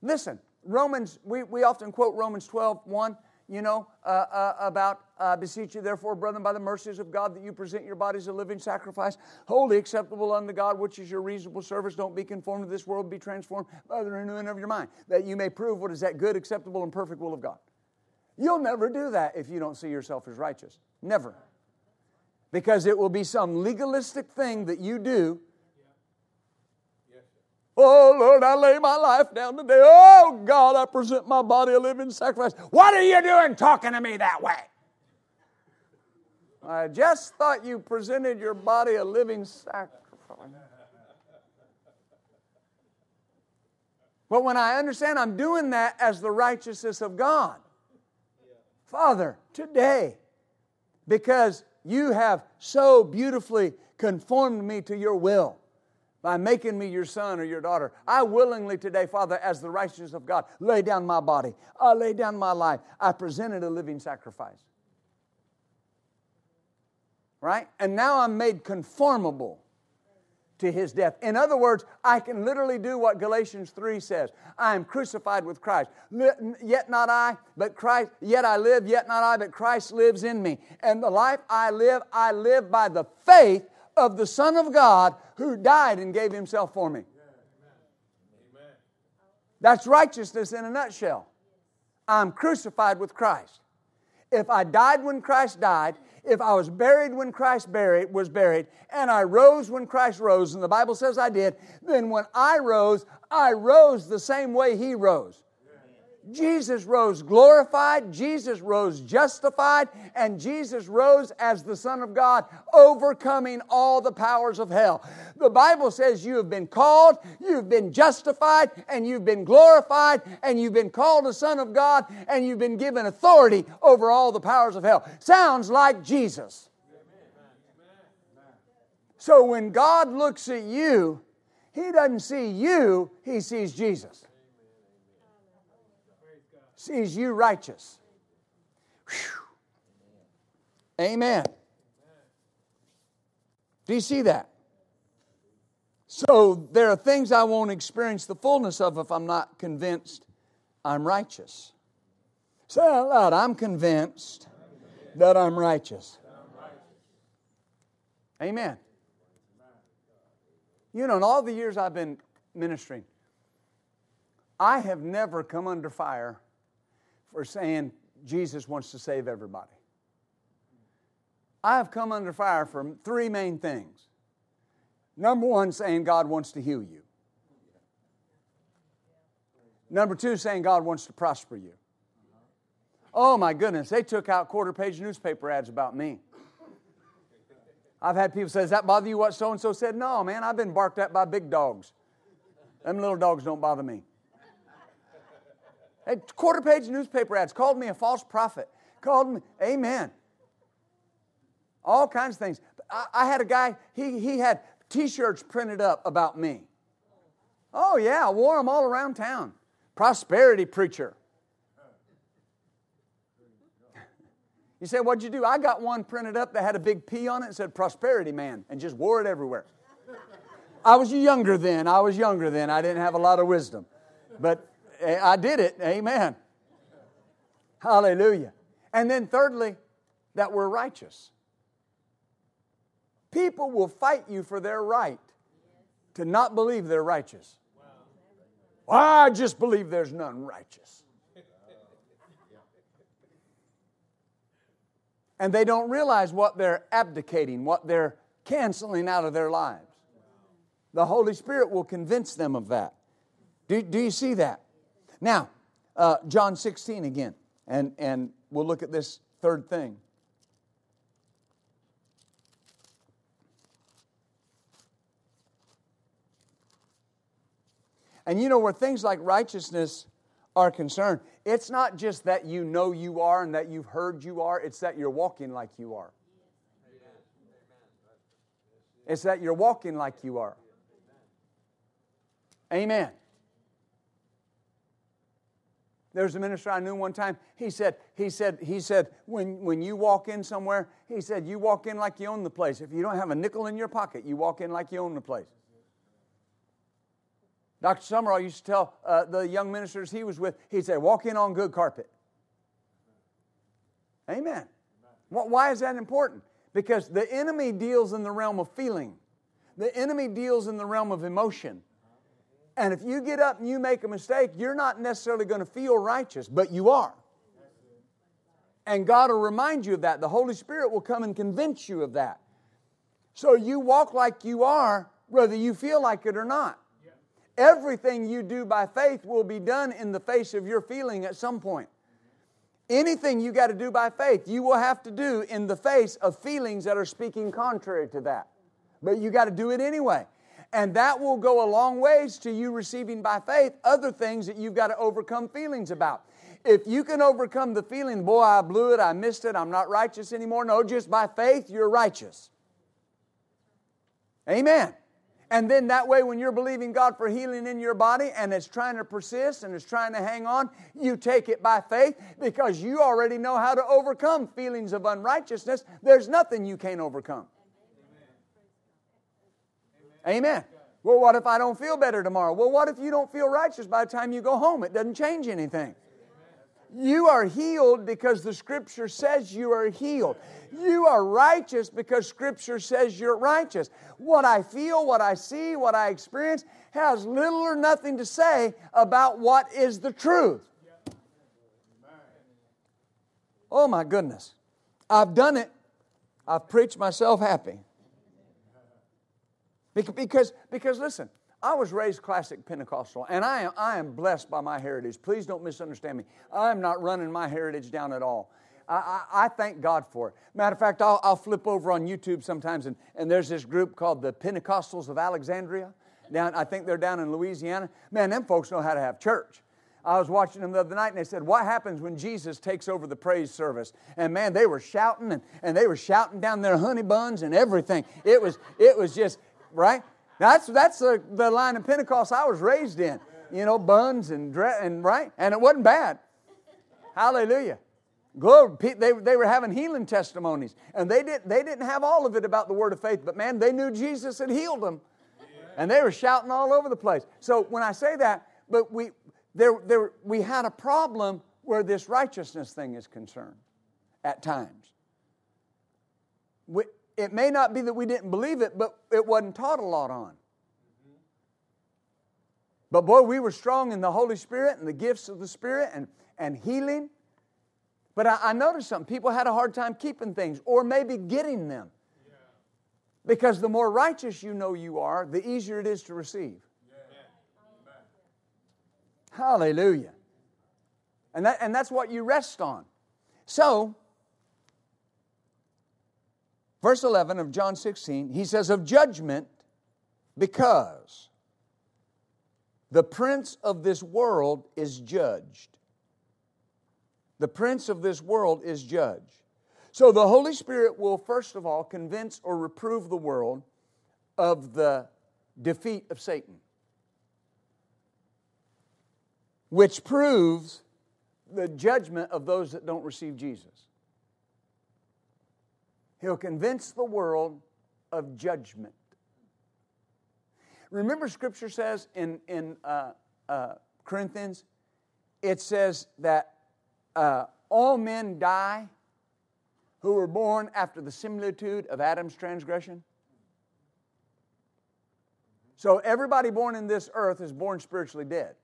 Listen, Romans, we often quote Romans 12:1. about beseech you, therefore, brethren, by the mercies of God, that you present your bodies a living sacrifice, holy, acceptable unto God, which is your reasonable service. Don't be conformed to this world, be transformed by the renewing of your mind, that you may prove what is that good, acceptable, and perfect will of God. You'll never do that if you don't see yourself as righteous. Never. Because it will be some legalistic thing that you do. Oh, Lord, I lay my life down today. Oh, God, I present my body a living sacrifice. What are you doing talking to me that way? I just thought you presented your body a living sacrifice. But when I understand I'm doing that as the righteousness of God. Father, today, because you have so beautifully conformed me to your will, by making me your son or your daughter, I willingly today, Father, as the righteousness of God, lay down my body. I lay down my life. I presented a living sacrifice. Right? And now I'm made conformable to His death. In other words, I can literally do what Galatians 3 says. I am crucified with Christ. Yet not I, but Christ. Yet I live, yet not I, but Christ lives in me. And the life I live by the faith of the Son of God who died and gave Himself for me. Amen. That's righteousness in a nutshell. I'm crucified with Christ. If I died when Christ died, if I was buried when Christ was buried, and I rose when Christ rose, and the Bible says I did, then when I rose the same way He rose. Jesus rose glorified, Jesus rose justified, and Jesus rose as the Son of God, overcoming all the powers of hell. The Bible says you have been called, you've been justified, and you've been glorified, and you've been called a Son of God, and you've been given authority over all the powers of hell. Sounds like Jesus. So when God looks at you, He doesn't see you, He sees Jesus. Sees you righteous. Whew. Amen. Do you see that? So there are things I won't experience the fullness of if I'm not convinced I'm righteous. Say out loud, I'm convinced that I'm righteous. Amen. You know, in all the years I've been ministering, I have never come under fire for saying Jesus wants to save everybody. I have come under fire for three main things. Number one, saying God wants to heal you. Number two, saying God wants to prosper you. Oh my goodness, they took out quarter-page newspaper ads about me. I've had people say, does that bother you what so-and-so said? No, man, I've been barked at by big dogs. Them little dogs don't bother me. Hey, quarter-page newspaper ads, called me a false prophet, called me, amen, all kinds of things. I had a guy, he had T-shirts printed up about me. Oh, yeah, I wore them all around town. Prosperity preacher. You say, what'd you do? I got one printed up that had a big P on it and said prosperity man, and just wore it everywhere. I was younger then. I didn't have a lot of wisdom, but I did it. Amen. Hallelujah. And then thirdly, that we're righteous. People will fight you for their right to not believe they're righteous. Well, I just believe there's none righteous. And they don't realize what they're abdicating, what they're canceling out of their lives. The Holy Spirit will convince them of that. Do you see that? Now, John 16 again, and we'll look at this third thing. And you know, where things like righteousness are concerned, it's not just that you know you are and that you've heard you are, it's that you're walking like you are. Amen. There's a minister I knew one time, he said, when you walk in somewhere, he said, you walk in like you own the place. If you don't have a nickel in your pocket, you walk in like you own the place. Dr. Summerall used to tell the young ministers he was with, he'd say, walk in on good carpet. Amen. Well, why is that important? Because the enemy deals in the realm of feeling. The enemy deals in the realm of emotion. And if you get up and you make a mistake, you're not necessarily going to feel righteous, but you are. And God will remind you of that. The Holy Spirit will come and convince you of that. So you walk like you are, whether you feel like it or not. Everything you do by faith will be done in the face of your feeling at some point. Anything you got to do by faith, you will have to do in the face of feelings that are speaking contrary to that. But you got to do it anyway. And that will go a long ways to you receiving by faith other things that you've got to overcome feelings about. If you can overcome the feeling, boy, I blew it, I missed it, I'm not righteous anymore. No, just by faith, you're righteous. Amen. And then that way when you're believing God for healing in your body and it's trying to persist and it's trying to hang on, you take it by faith because you already know how to overcome feelings of unrighteousness. There's nothing you can't overcome. Amen. Amen. Well, what if I don't feel better tomorrow? Well, what if you don't feel righteous by the time you go home? It doesn't change anything. You are healed because the Scripture says you are healed. You are righteous because Scripture says you're righteous. What I feel, what I see, what I experience has little or nothing to say about what is the truth. Oh my goodness. I've done it. I've preached myself happy. Because listen, I was raised classic Pentecostal, and I am blessed by my heritage. Please don't misunderstand me. I'm not running my heritage down at all. I thank God for it. Matter of fact, I'll flip over on YouTube sometimes, and there's this group called the Pentecostals of Alexandria. I think they're down in Louisiana. Man, them folks know how to have church. I was watching them the other night, and they said, what happens when Jesus takes over the praise service? And man, they were shouting, and they were shouting down their honey buns and everything. It was just, right? That's the line of Pentecost I was raised in. You know, buns and right? And it wasn't bad. Hallelujah. Glory. They were having healing testimonies. And they didn't have all of it about the word of faith. But man, they knew Jesus had healed them. And they were shouting all over the place. So when I say that, but we had a problem where this righteousness thing is concerned at times. It may not be that we didn't believe it, but it wasn't taught a lot on. But boy, we were strong in the Holy Spirit and the gifts of the Spirit and healing. But I noticed something. People had a hard time keeping things or maybe getting them. Yeah. Because the more righteous you know you are, the easier it is to receive. Yeah. Yeah. Hallelujah. And that's what you rest on. So, Verse 11 of John 16, he says, of judgment, because the prince of this world is judged. The prince of this world is judged. So the Holy Spirit will, first of all, convince or reprove the world of the defeat of Satan, which proves the judgment of those that don't receive Jesus. He'll convince the world of judgment. Remember, Scripture says in Corinthians, it says that all men die who were born after the similitude of Adam's transgression. So everybody born in this earth is born spiritually dead,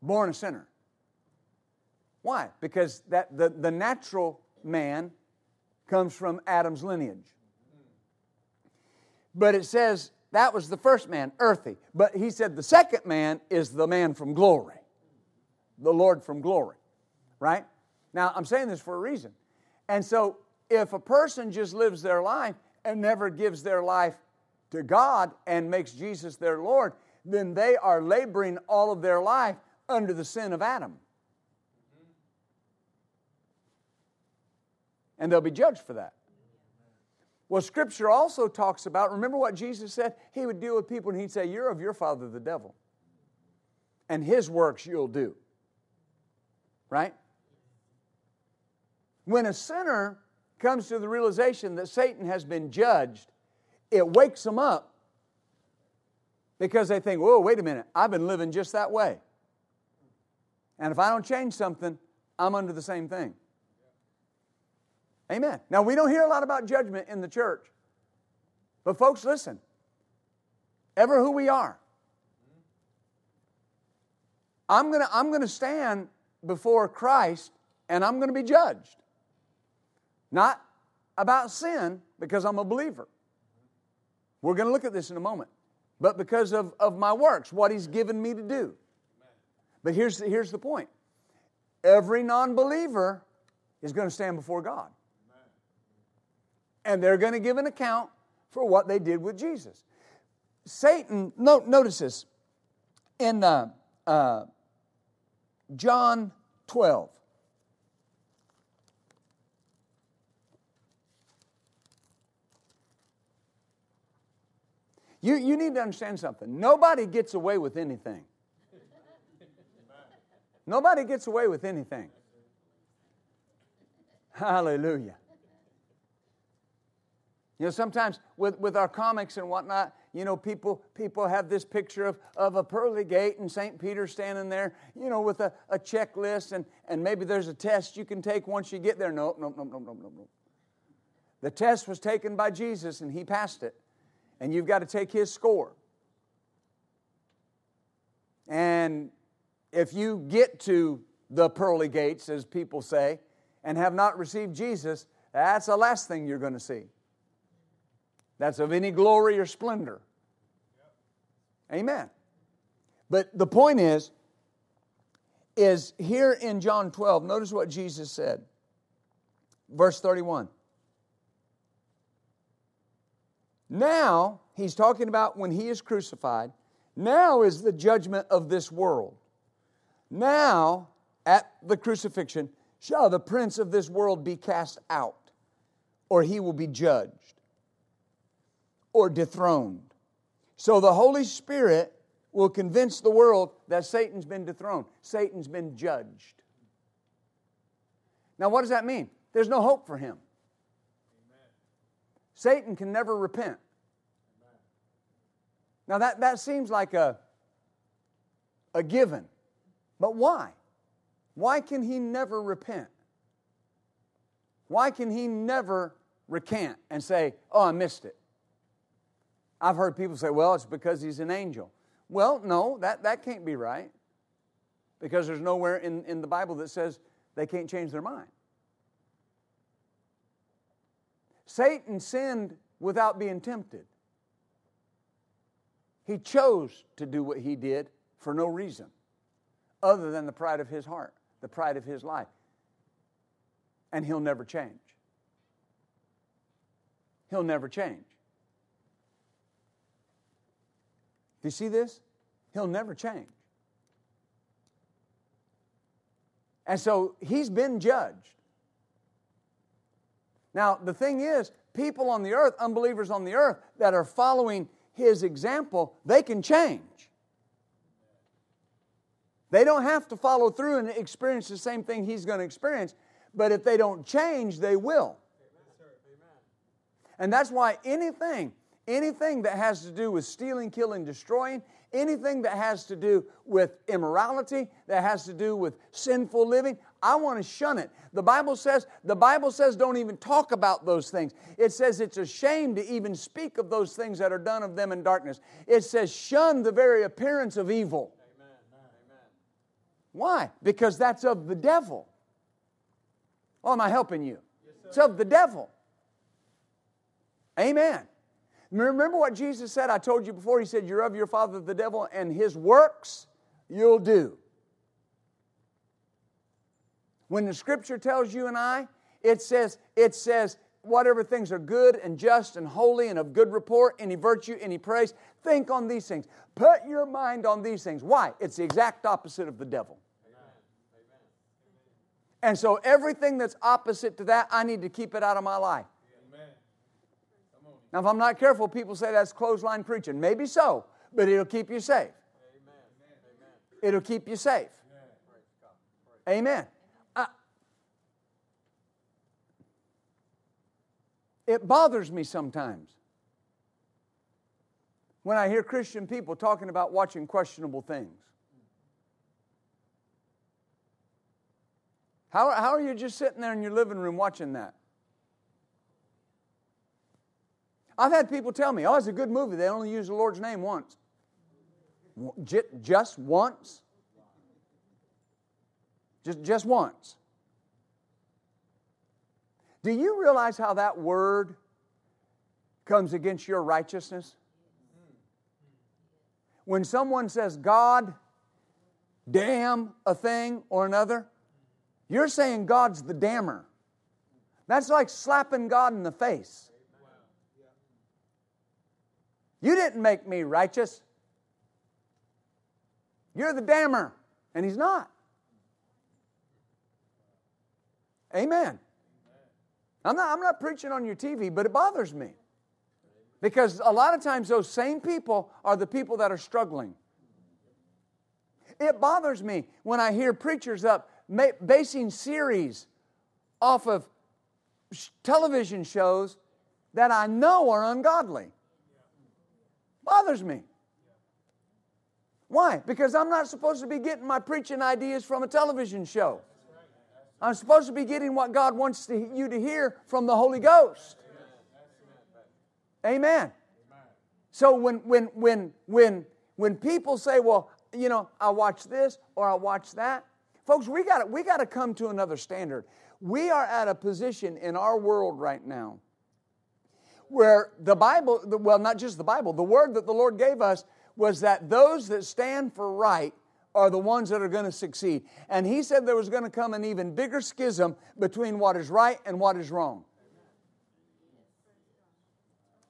born a sinner. Why? Because that the natural man comes from Adam's lineage. But it says that was the first man, earthy. But he said the second man is the man from glory, the Lord from glory, right? Now, I'm saying this for a reason. And so if a person just lives their life and never gives their life to God and makes Jesus their Lord, then they are laboring all of their life under the sin of Adam. And they'll be judged for that. Well, Scripture also talks about, remember what Jesus said? He would deal with people and He'd say, you're of your father the devil. And his works you'll do. Right? When a sinner comes to the realization that Satan has been judged, it wakes them up because they think, whoa, wait a minute, I've been living just that way. And if I don't change something, I'm under the same thing. Amen. Now, we don't hear a lot about judgment in the church. But folks, listen. Ever who we are, I'm gonna stand before Christ and I'm going to be judged. Not about sin, because I'm a believer. We're going to look at this in a moment. But because of my works, what He's given me to do. But here's the point. Every non-believer is going to stand before God. And they're going to give an account for what they did with Jesus. Satan, notice this, in John 12. You need to understand something. Nobody gets away with anything. Nobody gets away with anything. Hallelujah. You know, sometimes with our comics and whatnot, you know, people have this picture of a pearly gate and St. Peter standing there, you know, with a checklist and maybe there's a test you can take once you get there. No. The test was taken by Jesus and He passed it. And you've got to take His score. And if you get to the pearly gates, as people say, and have not received Jesus, that's the last thing you're going to see. That's of any glory or splendor. Yep. Amen. But the point is here in John 12, notice what Jesus said. Verse 31. Now, He's talking about when He is crucified, now is the judgment of this world. Now, at the crucifixion, shall the prince of this world be cast out, or he will be judged, or dethroned. So the Holy Spirit will convince the world that Satan's been dethroned. Satan's been judged. Now, what does that mean? There's no hope for him. Satan can never repent. Now that seems like a given. But why? Why can he never repent? Why can he never recant and say, oh, I missed it? I've heard people say, well, it's because he's an angel. Well, no, that can't be right. Because there's nowhere in the Bible that says they can't change their mind. Satan sinned without being tempted. He chose to do what he did for no reason other than the pride of his heart, the pride of his life. And he'll never change. He'll never change. Do you see this? He'll never change. And so he's been judged. Now, the thing is, people on the earth, unbelievers on the earth that are following His example, they can change. They don't have to follow through and experience the same thing He's going to experience, but if they don't change, they will. And that's why anything that has to do with stealing, killing, destroying, anything that has to do with immorality, that has to do with sinful living, I want to shun it. The Bible says don't even talk about those things. It says it's a shame to even speak of those things that are done of them in darkness. It says shun the very appearance of evil. Amen. Amen. Why? Because that's of the devil. Oh, am I helping you? Yes, sir. It's of the devil. Amen. Remember what Jesus said? I told you before, He said, you're of your father the devil, and his works you'll do. When the Scripture tells you and I, it says whatever things are good and just and holy and of good report, any virtue, any praise, think on these things. Put your mind on these things. Why? It's the exact opposite of the devil. Amen. Amen. And so everything that's opposite to that, I need to keep it out of my life. Now, if I'm not careful, people say that's clothesline preaching. Maybe so, but it'll keep you safe. Amen. It'll keep you safe. Amen. It bothers me sometimes when I hear Christian people talking about watching questionable things. How are you just sitting there in your living room watching that? I've had people tell me, oh, it's a good movie. They only use the Lord's name once. Just once? Just once. Do you realize how that word comes against your righteousness? When someone says, God damn a thing or another, you're saying God's the damner. That's like slapping God in the face. You didn't make me righteous. You're the damner. And He's not. Amen. I'm not preaching on your TV, but it bothers me. Because a lot of times those same people are the people that are struggling. It bothers me when I hear preachers up basing series off of television shows that I know are ungodly. Bothers me. Why? Because I'm not supposed to be getting my preaching ideas from a television show. I'm supposed to be getting what God wants you to hear from the Holy Ghost. Amen. So when people say, well, you know, I watch this or I watch that, folks, we got to come to another standard. We are at a position in our world right now where the Bible, well, not just the Bible, the word that the Lord gave us was that those that stand for right are the ones that are going to succeed. And He said there was going to come an even bigger schism between what is right and what is wrong.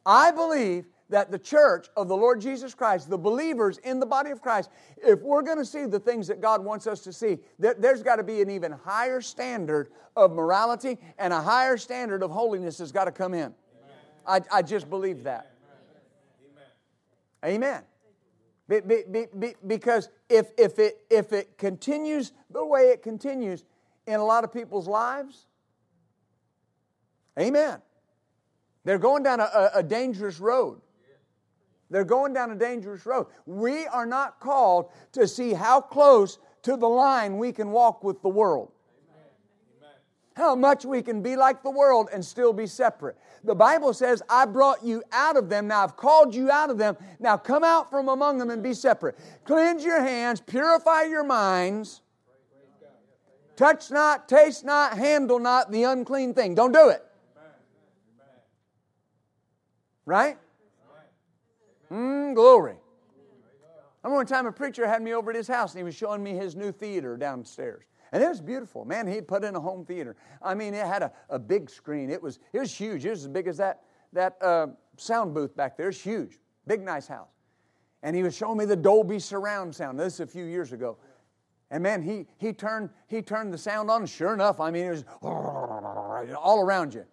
I believe that the church of the Lord Jesus Christ, the believers in the body of Christ, if we're going to see the things that God wants us to see, there's got to be an even higher standard of morality, and a higher standard of holiness has got to come in. I just believe that. Amen. Because if it continues the way it continues in a lot of people's lives, amen, they're going down a dangerous road. They're going down a dangerous road. We are not called to see how close to the line we can walk with the world. How much we can be like the world and still be separate. The Bible says, I brought you out of them. Now I've called you out of them. Now come out from among them and be separate. Cleanse your hands. Purify your minds. Touch not, taste not, handle not the unclean thing. Don't do it. Right? Glory. I remember one time a preacher had me over at his house and he was showing me his new theater downstairs. And it was beautiful. Man, he put in a home theater. I mean, it had a big screen. It was huge. It was as big as that sound booth back there. It was huge. Big, nice house. And he was showing me the Dolby surround sound. This is a few years ago. And man, he turned the sound on. Sure enough, I mean, it was all around you.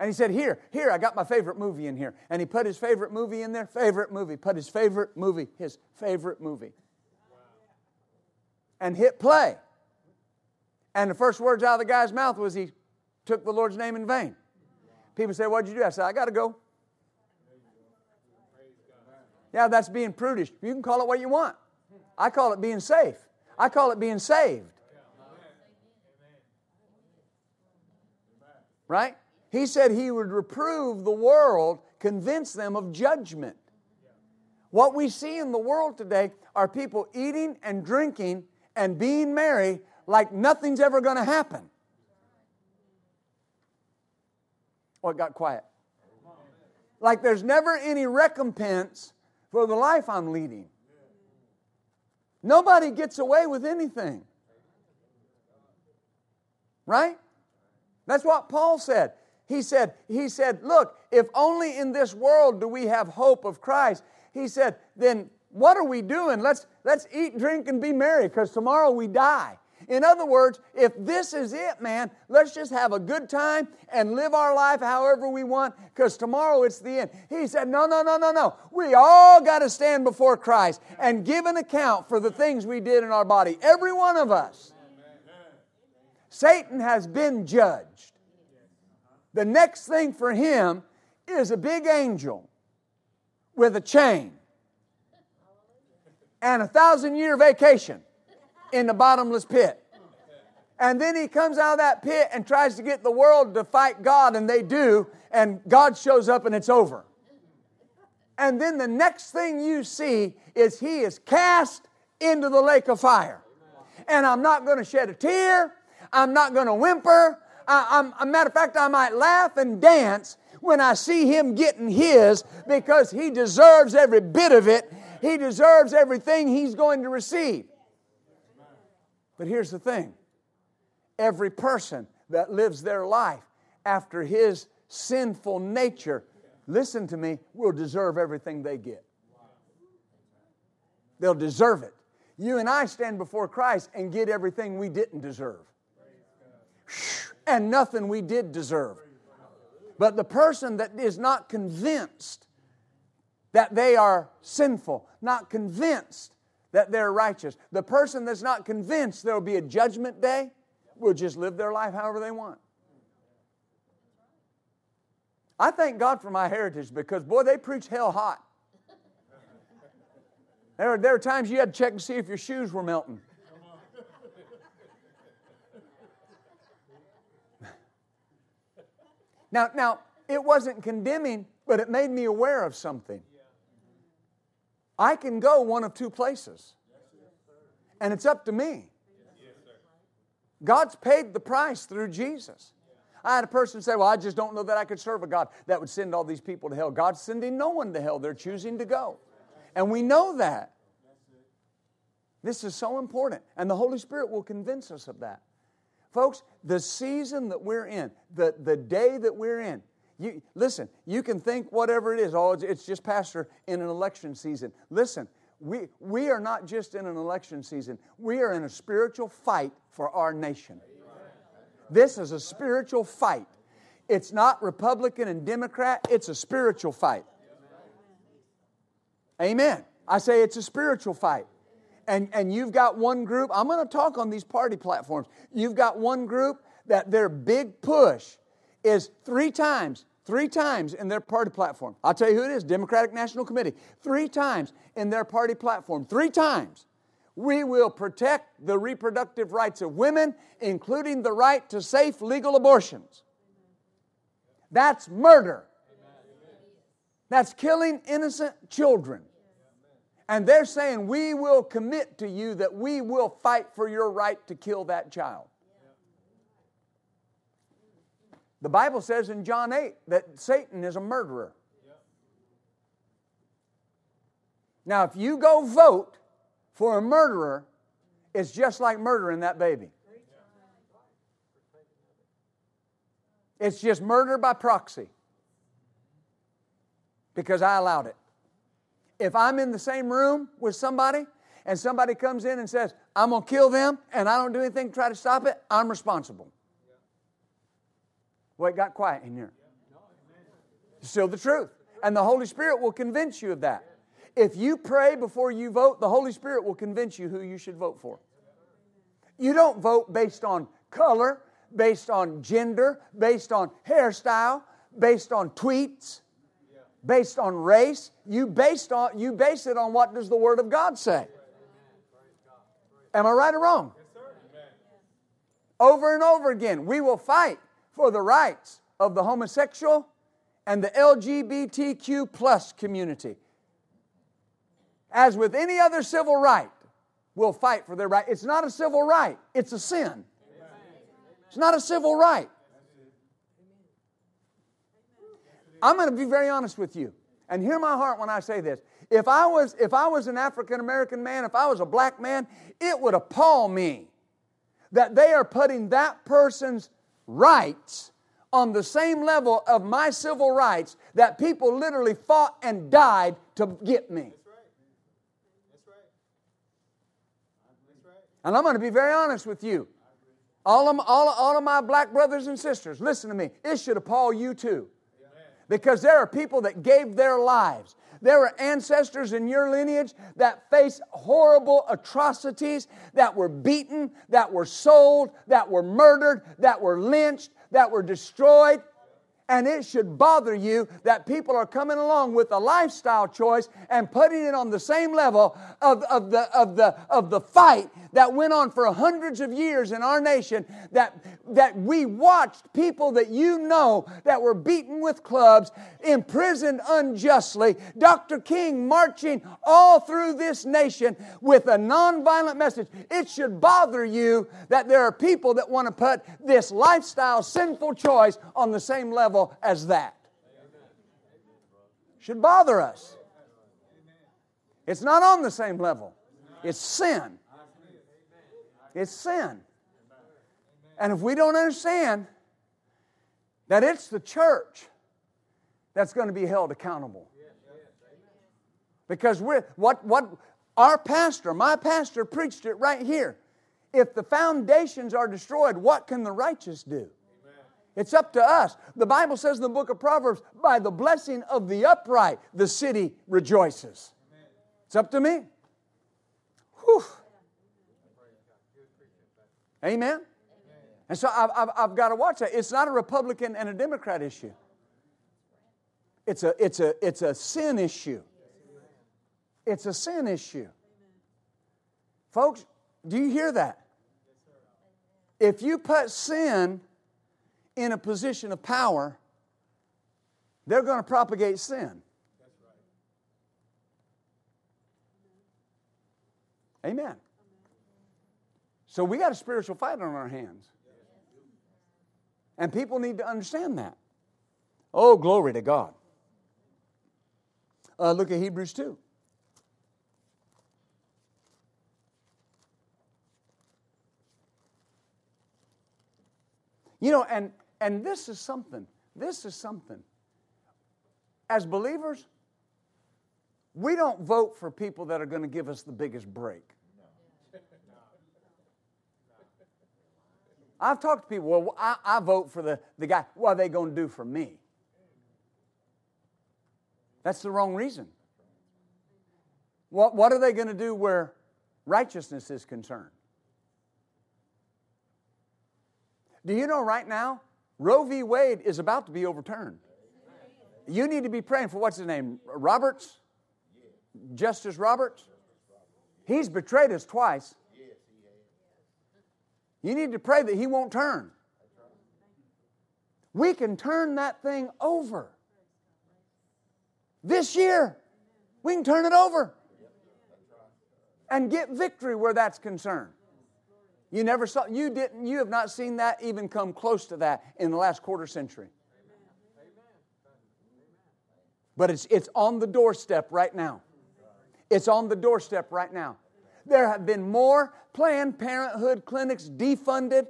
And he said, here, I got my favorite movie in here. And he put his favorite movie in there. Put his favorite movie. And hit play. And the first words out of the guy's mouth was, he took the Lord's name in vain. People say, what'd you do? I said, I got to go. Yeah, that's being prudish. You can call it what you want. I call it being safe. I call it being saved. Right? He said He would reprove the world, convince them of judgment. What we see in the world today are people eating and drinking and being merry like nothing's ever going to happen. Oh, it got quiet. Like there's never any recompense for the life I'm leading. Nobody gets away with anything. Right? That's what Paul said. He said, look, if only in this world do we have hope of Christ. He said, then what are we doing? Let's eat, drink, and be merry, because tomorrow we die. In other words, if this is it, man, let's just have a good time and live our life however we want, because tomorrow it's the end. He said, no. We all got to stand before Christ and give an account for the things we did in our body. Every one of us. Satan has been judged. The next thing for him is a big angel with a chain and 1,000-year vacation in the bottomless pit. And then he comes out of that pit and tries to get the world to fight God, and they do, and God shows up and it's over. And then the next thing you see is he is cast into the lake of fire. And I'm not going to shed a tear. I'm not going to whimper. Matter of fact, I might laugh and dance when I see him getting his, because he deserves every bit of it. He deserves everything he's going to receive. But here's the thing. Every person that lives their life after his sinful nature, listen to me, will deserve everything they get. They'll deserve it. You and I stand before Christ and get everything we didn't deserve. And nothing we did deserve. But the person that is not convinced that they are sinful, not convinced that they're righteous, the person that's not convinced there will be a judgment day, will just live their life however they want. I thank God for my heritage, because, boy, they preach hell hot. There were times you had to check and see if your shoes were melting. Now, it wasn't condemning, but it made me aware of something. I can go one of two places, and it's up to me. God's paid the price through Jesus. I had a person say, well, I just don't know that I could serve a God that would send all these people to hell. God's sending no one to hell. They're choosing to go. And we know that. This is so important. And the Holy Spirit will convince us of that. Folks, the season that we're in, the day that we're in, listen, you can think whatever it is. Oh, it's just pastor in an election season. Listen, we are not just in an election season. We are in a spiritual fight for our nation. This is a spiritual fight. It's not Republican and Democrat. It's a spiritual fight. Amen. I say it's a spiritual fight. And you've got one group. I'm going to talk on these party platforms. You've got one group that their big push is three times in their party platform. I'll tell you who it is, Democratic National Committee. 3 times in their party platform. 3 times. We will protect the reproductive rights of women, including the right to safe legal abortions. That's murder. That's killing innocent children. And they're saying, we will commit to you that we will fight for your right to kill that child. The Bible says in John 8 that Satan is a murderer. Now, if you go vote for a murderer, it's just like murdering that baby. It's just murder by proxy. Because I allowed it. If I'm in the same room with somebody and somebody comes in and says, I'm going to kill them, and I don't do anything to try to stop it, I'm responsible. Well, it got quiet in here. It's still the truth. And the Holy Spirit will convince you of that. If you pray before you vote, the Holy Spirit will convince you who you should vote for. You don't vote based on color, based on gender, based on hairstyle, based on tweets, based on race. You base it on what does the Word of God say. Am I right or wrong? Over and over again, we will fight for the rights of the homosexual and the LGBTQ plus community. As with any other civil right, we'll fight for their right. It's not a civil right. It's a sin. Amen. It's not a civil right. I'm going to be very honest with you. And hear my heart when I say this. If I was an African American man, if I was a black man, it would appall me that they are putting that person's rights on the same level of my civil rights that people literally fought and died to get me. And I'm going to be very honest with you. All of my black brothers and sisters, listen to me. It should appall you too. Because there are people that gave their lives. There are ancestors in your lineage that faced horrible atrocities, that were beaten, that were sold, that were murdered, that were lynched, that were destroyed. And it should bother you that people are coming along with a lifestyle choice and putting it on the same level of the fight that went on for hundreds of years in our nation, that we watched people that you know that were beaten with clubs, imprisoned unjustly, Dr. King marching all through this nation with a nonviolent message. It should bother you that there are people that want to put this lifestyle sinful choice on the same level as that. Should bother us. It's not on the same level. It's sin. It's sin. And if we don't understand that it's the church that's going to be held accountable. Because my pastor preached it right here. If the foundations are destroyed, what can the righteous do? It's up to us. The Bible says in the book of Proverbs, by the blessing of the upright, the city rejoices. Amen. It's up to me. Whew. Amen. Amen. And so I've got to watch that. It's not a Republican and a Democrat issue. It's a sin issue. It's a sin issue. Folks, do you hear that? If you put sin in a position of power, they're going to propagate sin. That's right. Amen. So we got a spiritual fight on our hands. And people need to understand that. Oh, glory to God. Look at Hebrews 2. You know, and this is something. This is something. As believers, we don't vote for people that are going to give us the biggest break. I've talked to people, well, I vote for the guy. What are they going to do for me? That's the wrong reason. What are they going to do where righteousness is concerned? Do you know right now, Roe v. Wade is about to be overturned. You need to be praying for, what's his name, Roberts? Justice Roberts? He's betrayed us twice. You need to pray that he won't turn. We can turn that thing over. This year, we can turn it over and get victory where that's concerned. You never saw, you have not seen that even come close to that in the last quarter century. But it's on the doorstep right now. It's on the doorstep right now. There have been more Planned Parenthood clinics defunded,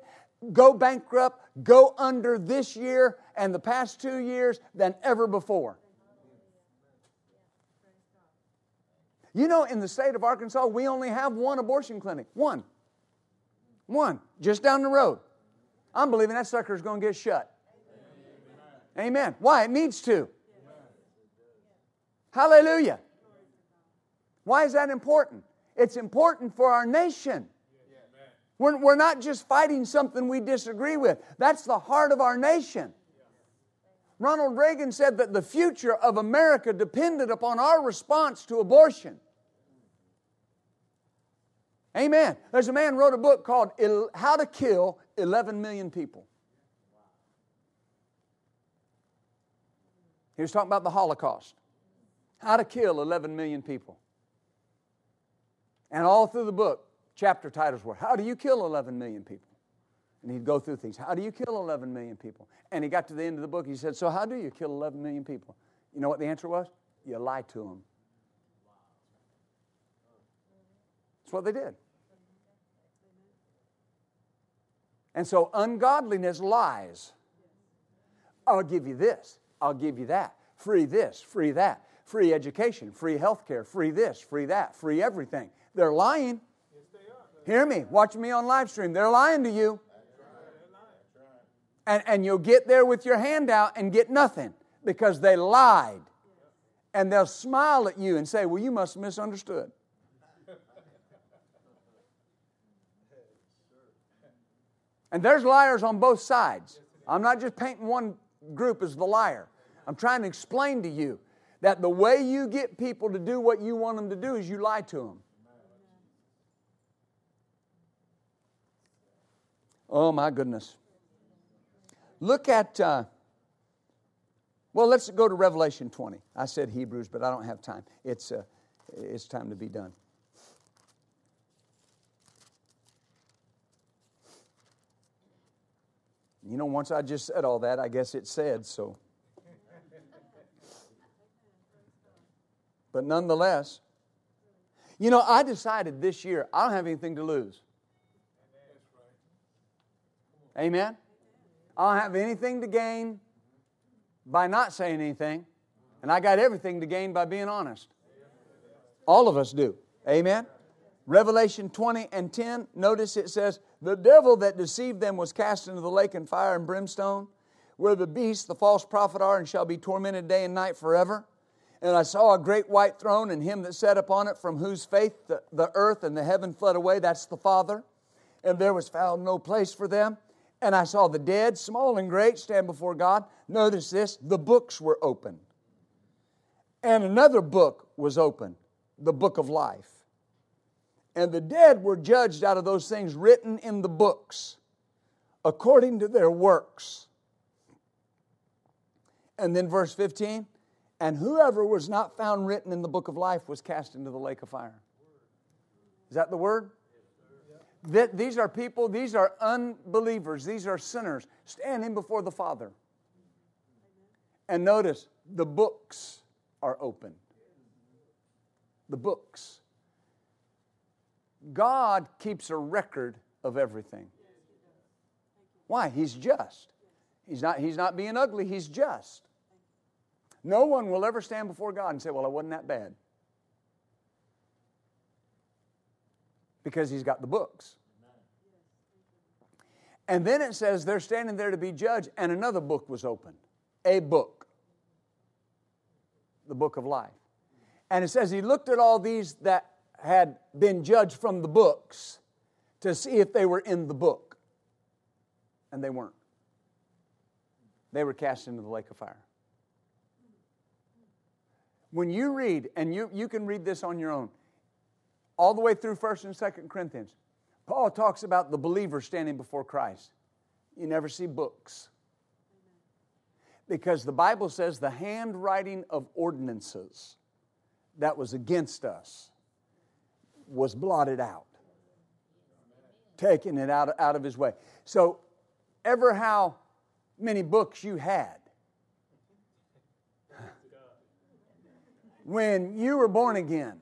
go bankrupt, go under this year and the past 2 years than ever before. You know, in the state of Arkansas, we only have one abortion clinic. One, just down the road. I'm believing that sucker is going to get shut. Amen. Amen. Why? It needs to. Amen. Hallelujah. Why is that important? It's important for our nation. Yeah. We're not just fighting something we disagree with. That's the heart of our nation. Yeah. Ronald Reagan said that the future of America depended upon our response to abortion. Amen. There's a man who wrote a book called How to Kill 11 Million People. He was talking about the Holocaust. How to kill 11 million people. And all through the book, chapter titles were, how do you kill 11 million people? And he'd go through things. How do you kill 11 million people? And he got to the end of the book. He said, so how do you kill 11 million people? You know what the answer was? You lie to them. That's what they did. And so ungodliness lies. I'll give you this. I'll give you that. Free this, free that. Free education, free health care, free this, free that, free everything. They're lying. Yes, they are. Hear me. Watch me on live stream. They're lying to you. And you'll get there with your hand out and get nothing because they lied. And they'll smile at you and say, well, you must have misunderstood. And there's liars on both sides. I'm not just painting one group is the liar. I'm trying to explain to you that the way you get people to do what you want them to do is you lie to them. Oh, my goodness. Look at, well, let's go to Revelation 20. I said Hebrews, but I don't have time. It's time to be done. You know, once I just said all that, I guess it said so. But nonetheless, you know, I decided this year I don't have anything to lose. Amen? I don't have anything to gain by not saying anything, and I got everything to gain by being honest. All of us do. Amen? Revelation 20 and 10, notice it says, the devil that deceived them was cast into the lake of fire and brimstone, where the beast, the false prophet are, and shall be tormented day and night forever. And I saw a great white throne and him that sat upon it, from whose face the earth and the heaven fled away. That's the Father. And there was found no place for them. And I saw the dead, small and great, stand before God. Notice this, the books were opened. And another book was opened, the book of life. And the dead were judged out of those things written in the books, according to their works. And then verse 15, and whoever was not found written in the book of life was cast into the lake of fire. Is that the word? That these are people, these are unbelievers, these are sinners, standing before the Father. And notice, the books are open. The books. God keeps a record of everything. Why? He's just. He's not being ugly, He's just. No one will ever stand before God and say, well, I wasn't that bad. Because He's got the books. And then it says they're standing there to be judged, and another book was opened. A book. The book of life. And it says He looked at all these that had been judged from the books to see if they were in the book. And they weren't. They were cast into the lake of fire. When you read, and you can read this on your own, all the way through 1 and 2 Corinthians, Paul talks about the believer standing before Christ. You never see books. Because the Bible says the handwriting of ordinances that was against us was blotted out, taking it out of His way. So ever how many books you had, when you were born again,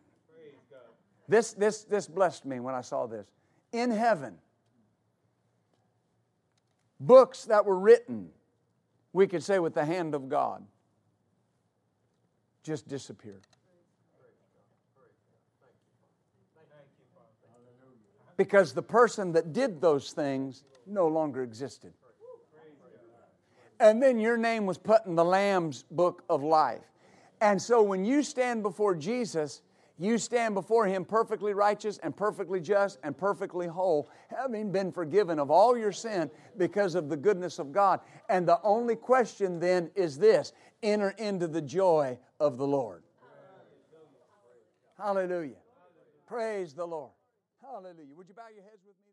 this blessed me when I saw this. In heaven, books that were written, we could say with the hand of God, just disappeared. Because the person that did those things no longer existed. And then your name was put in the Lamb's book of life. And so when you stand before Jesus, you stand before Him perfectly righteous and perfectly just and perfectly whole, having been forgiven of all your sin because of the goodness of God. And the only question then is this, enter into the joy of the Lord. Hallelujah. Praise the Lord. Hallelujah. Would you bow your heads with me?